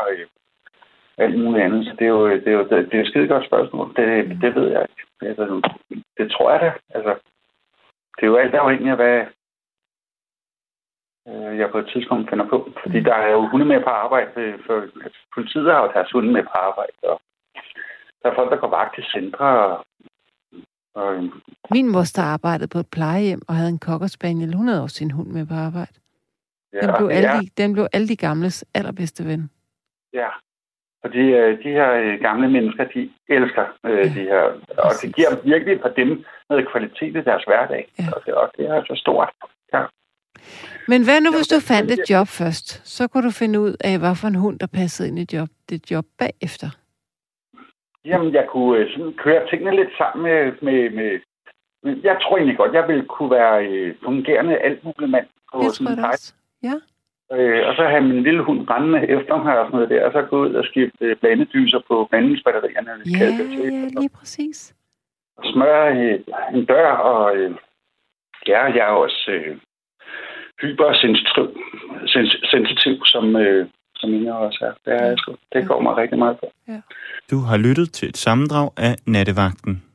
alt muligt andet. Så det er jo, det er jo, det er et skide godt spørgsmål. Det, mm. det ved jeg ikke. Altså, det tror jeg da. Altså, det er jo alt afhængigt af, hvad jeg på et tidspunkt finder på. Fordi der er jo hunde med på arbejde. For politiet har jo deres hunde med på arbejde. Og der er folk, der går vagt i centre. Og, og... min mors, der arbejdede på et plejehjem og havde en cocker spaniel, hun havde også sin hund med på arbejde. Ja, den, blev alle, ja. den blev alle de gamles allerbedste ven. Ja. Fordi øh, de her gamle mennesker, de elsker øh, ja, de her. Og præcis. Det giver virkelig for dem noget kvalitet i deres hverdag. Ja. Og, det, og det er så stort. Ja. Men hvad nu, hvis du fandt et job først? Så kunne du finde ud af, hvad for en hund, der passede ind i job, det job bagefter. Jamen, jeg kunne sådan køre tingene lidt sammen med... med, med jeg tror egentlig godt, jeg ville kunne være fungerende altmulig mand på sådan en plejehjem. Ja. Øh, og så havde min lille hund rendende efter mig og sådan noget der, og så gå ud og skifte blandedyser på blandingsbatterierne. Ja, yeah, lige præcis. Og smøre øh, en dør, og øh, ja, jeg er også øh, hypersensitiv, sens- sensitiv, som, øh, som Inger også er. Det, er, det går mig rigtig meget på. Ja. Du har lyttet til et sammendrag af Nattevagten.